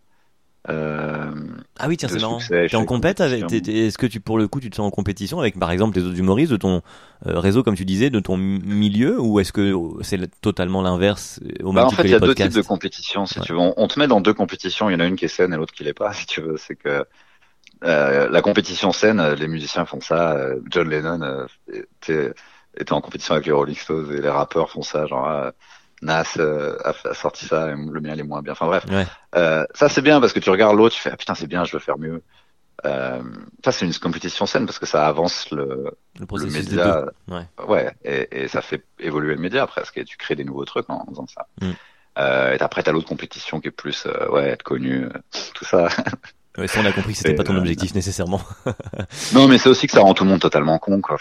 Ah oui, tiens, c'est marrant. T'es en compète avec, est-ce que pour le coup, tu te sens en compétition avec, par exemple, les autres humoristes de ton réseau, comme tu disais, de ton milieu, ou est-ce que c'est totalement l'inverse au même titre que les podcasts ? En fait, il y a deux types de compétitions, si tu veux. On te met dans deux compétitions. Il y en a une qui est saine et l'autre qui l'est pas, si tu veux. C'est que, la compétition saine, les musiciens font ça, John Lennon, était en compétition avec les Rolling Stones et les rappeurs font ça, genre, Nas a sorti ça, et le mien il est moins bien. Enfin bref, ouais. Ça c'est bien parce que tu regardes l'autre, tu fais ah putain c'est bien, je veux faire mieux. Ça c'est une compétition saine parce que ça avance le média, ouais, et ça fait évoluer le média presque, et tu crées des nouveaux trucs en faisant ça. Et après t'as l'autre compétition qui est plus être connu, tout ça. Ouais, ça on a compris que c'était pas ton objectif nécessairement. Non mais c'est aussi que ça rend tout le monde totalement con, quoi.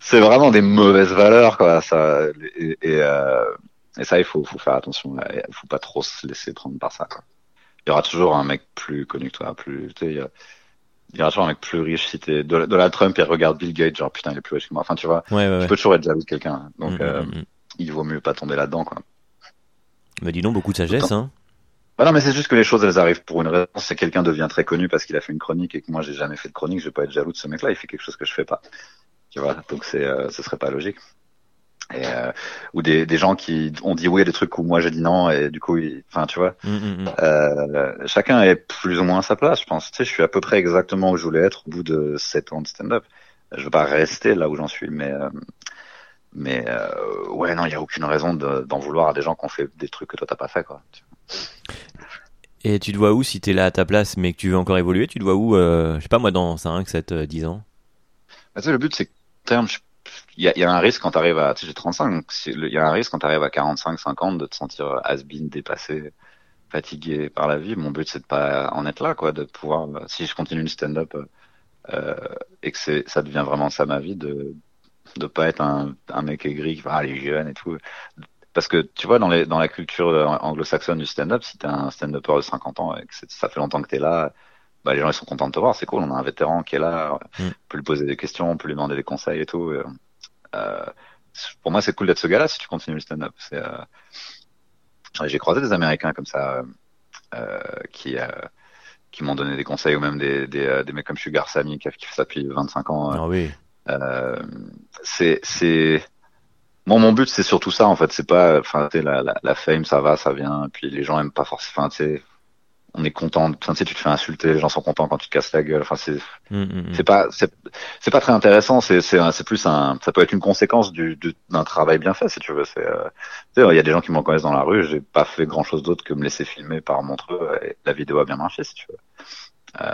c'est vraiment des mauvaises valeurs, quoi. Ça, et ça, il faut faire attention. Il faut pas trop se laisser prendre par ça, quoi. Il y aura toujours un mec plus connu que toi, plus, tu sais, il y aura toujours un mec plus riche. Si t'es Donald Trump, il regarde Bill Gates, genre putain, il est plus riche que moi. Enfin, tu vois, tu peux toujours être jaloux de quelqu'un. Donc, il vaut mieux pas tomber là-dedans, quoi. Mais dis donc, beaucoup de sagesse, hein. Bah non, mais c'est juste que les choses, elles arrivent pour une raison. C'est que quelqu'un devient très connu parce qu'il a fait une chronique et que moi, j'ai jamais fait de chronique. Je vais pas être jaloux de ce mec-là. Il fait quelque chose que je fais pas. Tu vois, donc ce serait pas logique. Et, ou des gens qui ont dit oui à des trucs où moi j'ai dit non et du coup, enfin, tu vois, chacun est plus ou moins à sa place, je pense. Tu sais, je suis à peu près exactement où je voulais être au bout de 7 ans de stand-up. Je veux pas rester là où j'en suis, mais ouais, non, il y a aucune raison d'en vouloir à des gens qui ont fait des trucs que toi t'as pas fait, quoi. Et tu te vois où si t'es là à ta place mais que tu veux encore évoluer? Tu te vois où, je sais pas moi, dans 5, 7, 10 ans? Bah, tu sais, le but c'est que terme, il y a un risque quand t'arrives à, tu sais, j'ai 35, donc il y a un risque quand t'arrives à 45, 50 de te sentir has-been, dépassé, fatigué par la vie. Mon but c'est de pas en être là, quoi, de pouvoir, si je continue le stand-up et que ça devient vraiment ça ma vie, de pas être un mec aigri qui va aller jeune et tout. Parce que tu vois, dans la culture anglo-saxonne du stand-up, si t'es un stand-upper de 50 ans et que ça fait longtemps que t'es là, bah, les gens ils sont contents de te voir, c'est cool, on a un vétéran qui est là, on peut lui poser des questions, on peut lui demander des conseils et tout. Pour moi c'est cool d'être ce gars-là si tu continues le stand-up. J'ai croisé des Américains comme ça qui m'ont donné des conseils, ou même des mecs comme Sugar Sammy qui fait ça depuis 25 ans. Ah oui. Moi, mon but c'est surtout ça en fait, c'est pas, enfin, la fame, ça va, ça vient, et puis les gens aiment pas forcément, tu sais. On est content, tu sais, tu te fais insulter, les gens sont contents quand tu te casses la gueule. Enfin, c'est pas très intéressant. C'est plus ça peut être une conséquence d'un travail bien fait, si tu veux. Il y a des gens qui m'en connaissent dans la rue. J'ai pas fait grand chose d'autre que me laisser filmer par Montreux. Et la vidéo a bien marché, si tu veux.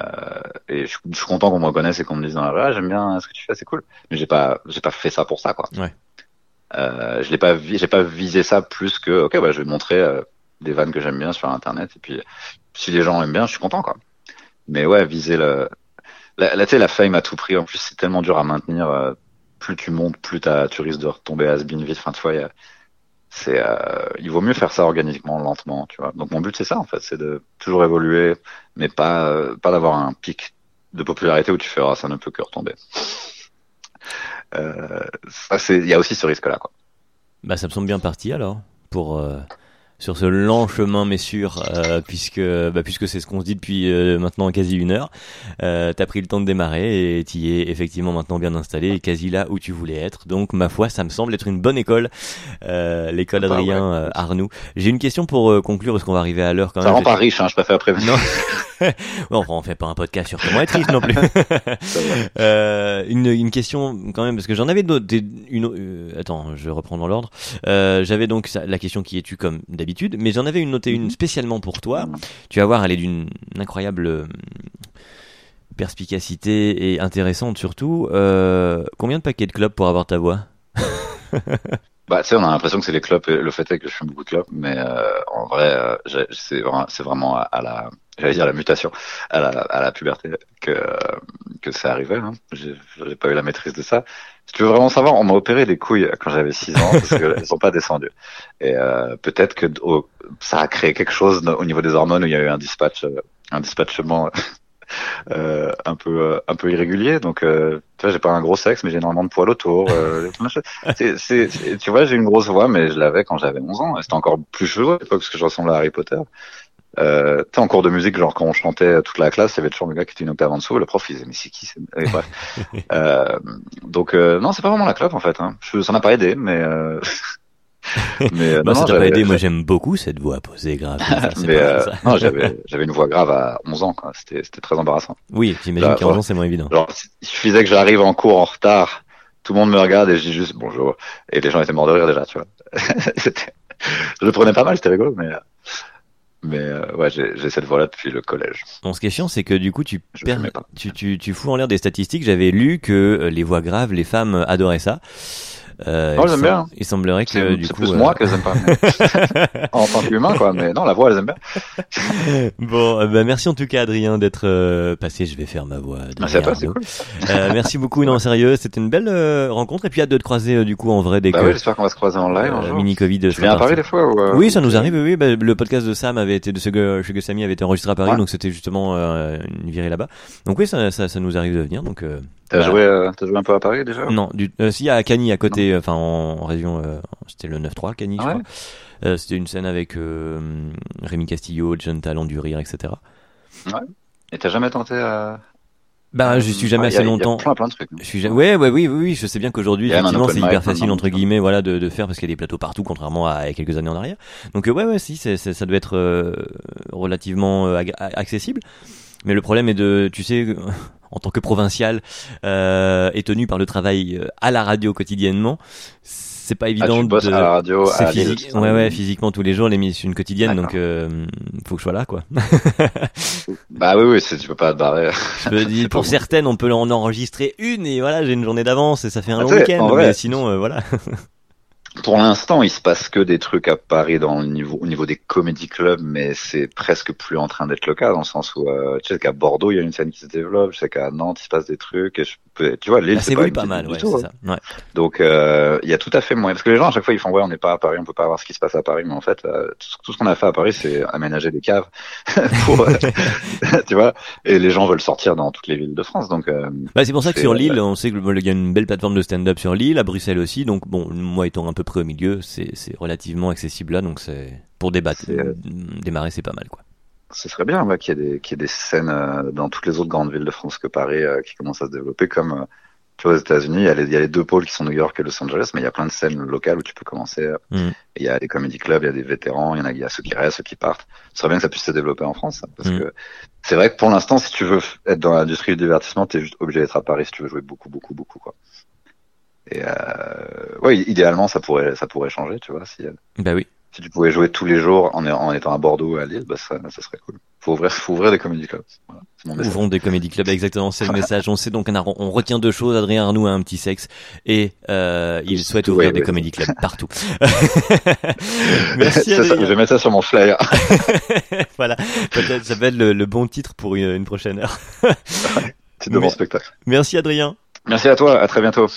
Et je suis content qu'on me reconnaisse et qu'on me dise dans la rue, ah, j'aime bien ce que tu fais, c'est cool. Mais j'ai pas fait ça pour ça, quoi. Ouais. J'ai pas visé ça plus que, ok, bah, je vais montrer des vannes que j'aime bien sur Internet et puis. Si les gens aiment bien, je suis content, quoi. Mais ouais, viser tu sais, la fame à tout prix. En plus, c'est tellement dur à maintenir. Plus tu montes, plus tu risques de retomber has-been vite. Enfin, tu vois, il vaut mieux faire ça organiquement, lentement, tu vois. Donc, mon but, c'est ça, en fait. C'est de toujours évoluer, mais pas d'avoir un pic de popularité où tu feras, ça ne peut que retomber. Il y a aussi ce risque-là, quoi. Bah, ça me semble bien parti, alors, pour... sur ce lent chemin mais sûr, puisque c'est ce qu'on se dit depuis maintenant quasi une heure, t'as pris le temps de démarrer et t'y es effectivement maintenant bien installé et quasi là où tu voulais être. Donc ma foi, ça me semble être une bonne école, l'école Adrien Arnoux. J'ai une question pour conclure parce qu'on va arriver à l'heure quand même. Ça rend pas riche, hein, je préfère prévenir. Non. Enfin, on fait pas un podcast sur comment être riche non plus. Une question quand même, parce que j'en avais d'autres. Attends, je reprends dans l'ordre. J'avais donc la question qui es-tu comme d'habitude, mais j'en avais une spécialement pour toi. Tu vas voir, elle est d'une incroyable perspicacité et intéressante surtout. Combien de paquets de clopes pour avoir ta voix? Bah, tu sais, on a l'impression que c'est les clopes, le fait est que je fume beaucoup de clopes, mais en vrai, c'est vraiment à la... J'allais dire la mutation, à la puberté que c'est arrivé, hein. J'ai pas eu la maîtrise de ça. Si tu veux vraiment savoir, on m'a opéré des couilles quand j'avais 6 ans parce qu'elles sont pas descendues. Et peut-être que ça a créé quelque chose au niveau des hormones où il y a eu un dispatchement un peu irrégulier. Donc tu vois, j'ai pas un gros sexe mais j'ai énormément de poils autour. Tu vois, j'ai une grosse voix mais je l'avais quand j'avais 11 ans. C'était encore plus chelou à l'époque parce que je ressemblais à Harry Potter. T'es en cours de musique, genre quand on chantait toute la classe, il y avait toujours le gars qui était une octave en dessous, le prof il disait mais c'est qui, c'est... Et bref. Donc non, c'est pas vraiment la clope en fait, hein. Ça m'a pas aidé, mais bah, non, ça t'a pas aidé. Moi j'aime beaucoup cette voix posée grave. Non, j'avais une voix grave à 11 ans, quoi. C'était très embarrassant. Oui, j'imagine qu'à 11 ans c'est moins évident. Genre, il suffisait que j'arrive en cours en retard, tout le monde me regarde et je dis juste bonjour, et les gens étaient morts de rire déjà, tu vois. Je le prenais pas mal, c'était rigolo, mais ouais, j'ai cette voix-là depuis le collège. Bon, ce qui est chiant, c'est que du coup, tu fous en l'air des statistiques. J'avais lu que les voix graves, les femmes adoraient ça. Moi, j'aime bien. Il semblerait que du coup. C'est plus moi que j'aime pas. Mais... en tant qu'humain, quoi. Mais non, la voix, j'aime bien. Bon, bah, merci en tout cas, Adrien, d'être passé. Je vais faire ma voix. Merci à toi, c'est cool. Merci beaucoup. Non, sérieux, c'était une belle rencontre. Et puis, hâte de te croiser du coup en vrai dès que. Oui, j'espère qu'on va se croiser en live. Mini-Covid. Tu viens à Paris des fois ou, oui, ça nous arrive. Oui, bah, le podcast de Sam avait été, de Sugar Sammy avait été enregistré à Paris, donc c'était justement une virée là-bas. Donc oui, ça nous arrive de venir. Donc. T'as joué un peu à Paris déjà? Non, si, à Cagny à côté, enfin en région, c'était le 9-3 Cagny, je crois. C'était une scène avec Rémi Castillo, Jeune Talent du Rire, etc. Ouais. Et t'as jamais tenté à... Bah, je suis jamais assez longtemps. Y a plein de trucs. Je suis jamais... Oui, je sais bien qu'aujourd'hui, effectivement, c'est hyper facile, entre guillemets, voilà, de faire, parce qu'il y a des plateaux partout, contrairement à quelques années en arrière. Donc, si, ça doit être relativement accessible. Mais le problème est tu sais, en tant que provincial, et tenu par le travail à la radio quotidiennement, c'est pas évident. Tu bosses à la radio, c'est physique. Ouais, physiquement tous les jours, l'émission quotidienne. D'accord. Donc faut que je sois là, quoi. Bah oui, tu peux pas te barrer. Je me dis, pour certaines, on peut en enregistrer une et voilà, j'ai une journée d'avance et ça fait un long week-end. Mais sinon, voilà. Pour l'instant, il se passe que des trucs à Paris au niveau des comedy clubs, mais c'est presque plus en train d'être le cas, dans le sens où, tu sais qu'à Bordeaux, il y a une scène qui se développe, je sais qu'à Nantes, il se passe des trucs, et tu vois, Lille, c'est pas mal, ouais, c'est ça. Ouais. Donc, il y a tout à fait moyen, parce que les gens, à chaque fois, ils font, on n'est pas à Paris, on peut pas voir ce qui se passe à Paris, mais en fait, tout ce qu'on a fait à Paris, c'est aménager des caves pour, tu vois, et les gens veulent sortir dans toutes les villes de France, donc, c'est pour ça que sur Lille, on sait qu'il y a une belle plateforme de stand-up sur Lille, à Bruxelles aussi, donc bon, moi étant un peu près au milieu, c'est relativement accessible là, donc pour démarrer, c'est pas mal, quoi. Ce serait bien qu'il y ait des scènes dans toutes les autres grandes villes de France que Paris qui commencent à se développer, comme tu vois, aux États-Unis, il y a les deux pôles qui sont New York et Los Angeles, mais il y a plein de scènes locales où tu peux commencer. Il y a des comedy clubs, il y a des vétérans, il y a ceux qui restent, ceux qui partent. Ce serait bien que ça puisse se développer en France, parce que c'est vrai que pour l'instant, si tu veux être dans l'industrie du divertissement, t'es juste obligé d'être à Paris si tu veux jouer beaucoup, beaucoup, beaucoup, quoi. Et idéalement ça pourrait changer, tu vois, si tu pouvais jouer tous les jours en étant à Bordeaux ou à Lille, ça serait cool. Faut ouvrir des comedy clubs. Voilà, c'est mon message. Ouvrons des comedy clubs, exactement, c'est le message. On sait donc on retient deux choses. Adrien Arnoux a un petit sexe et il souhaite ouvrir des comedy clubs partout. Merci. Je vais mettre ça sur mon flyer. Voilà, peut-être ça va être le bon titre pour une prochaine heure. C'est de mon spectacle. Merci Adrien. Merci à toi. À très bientôt.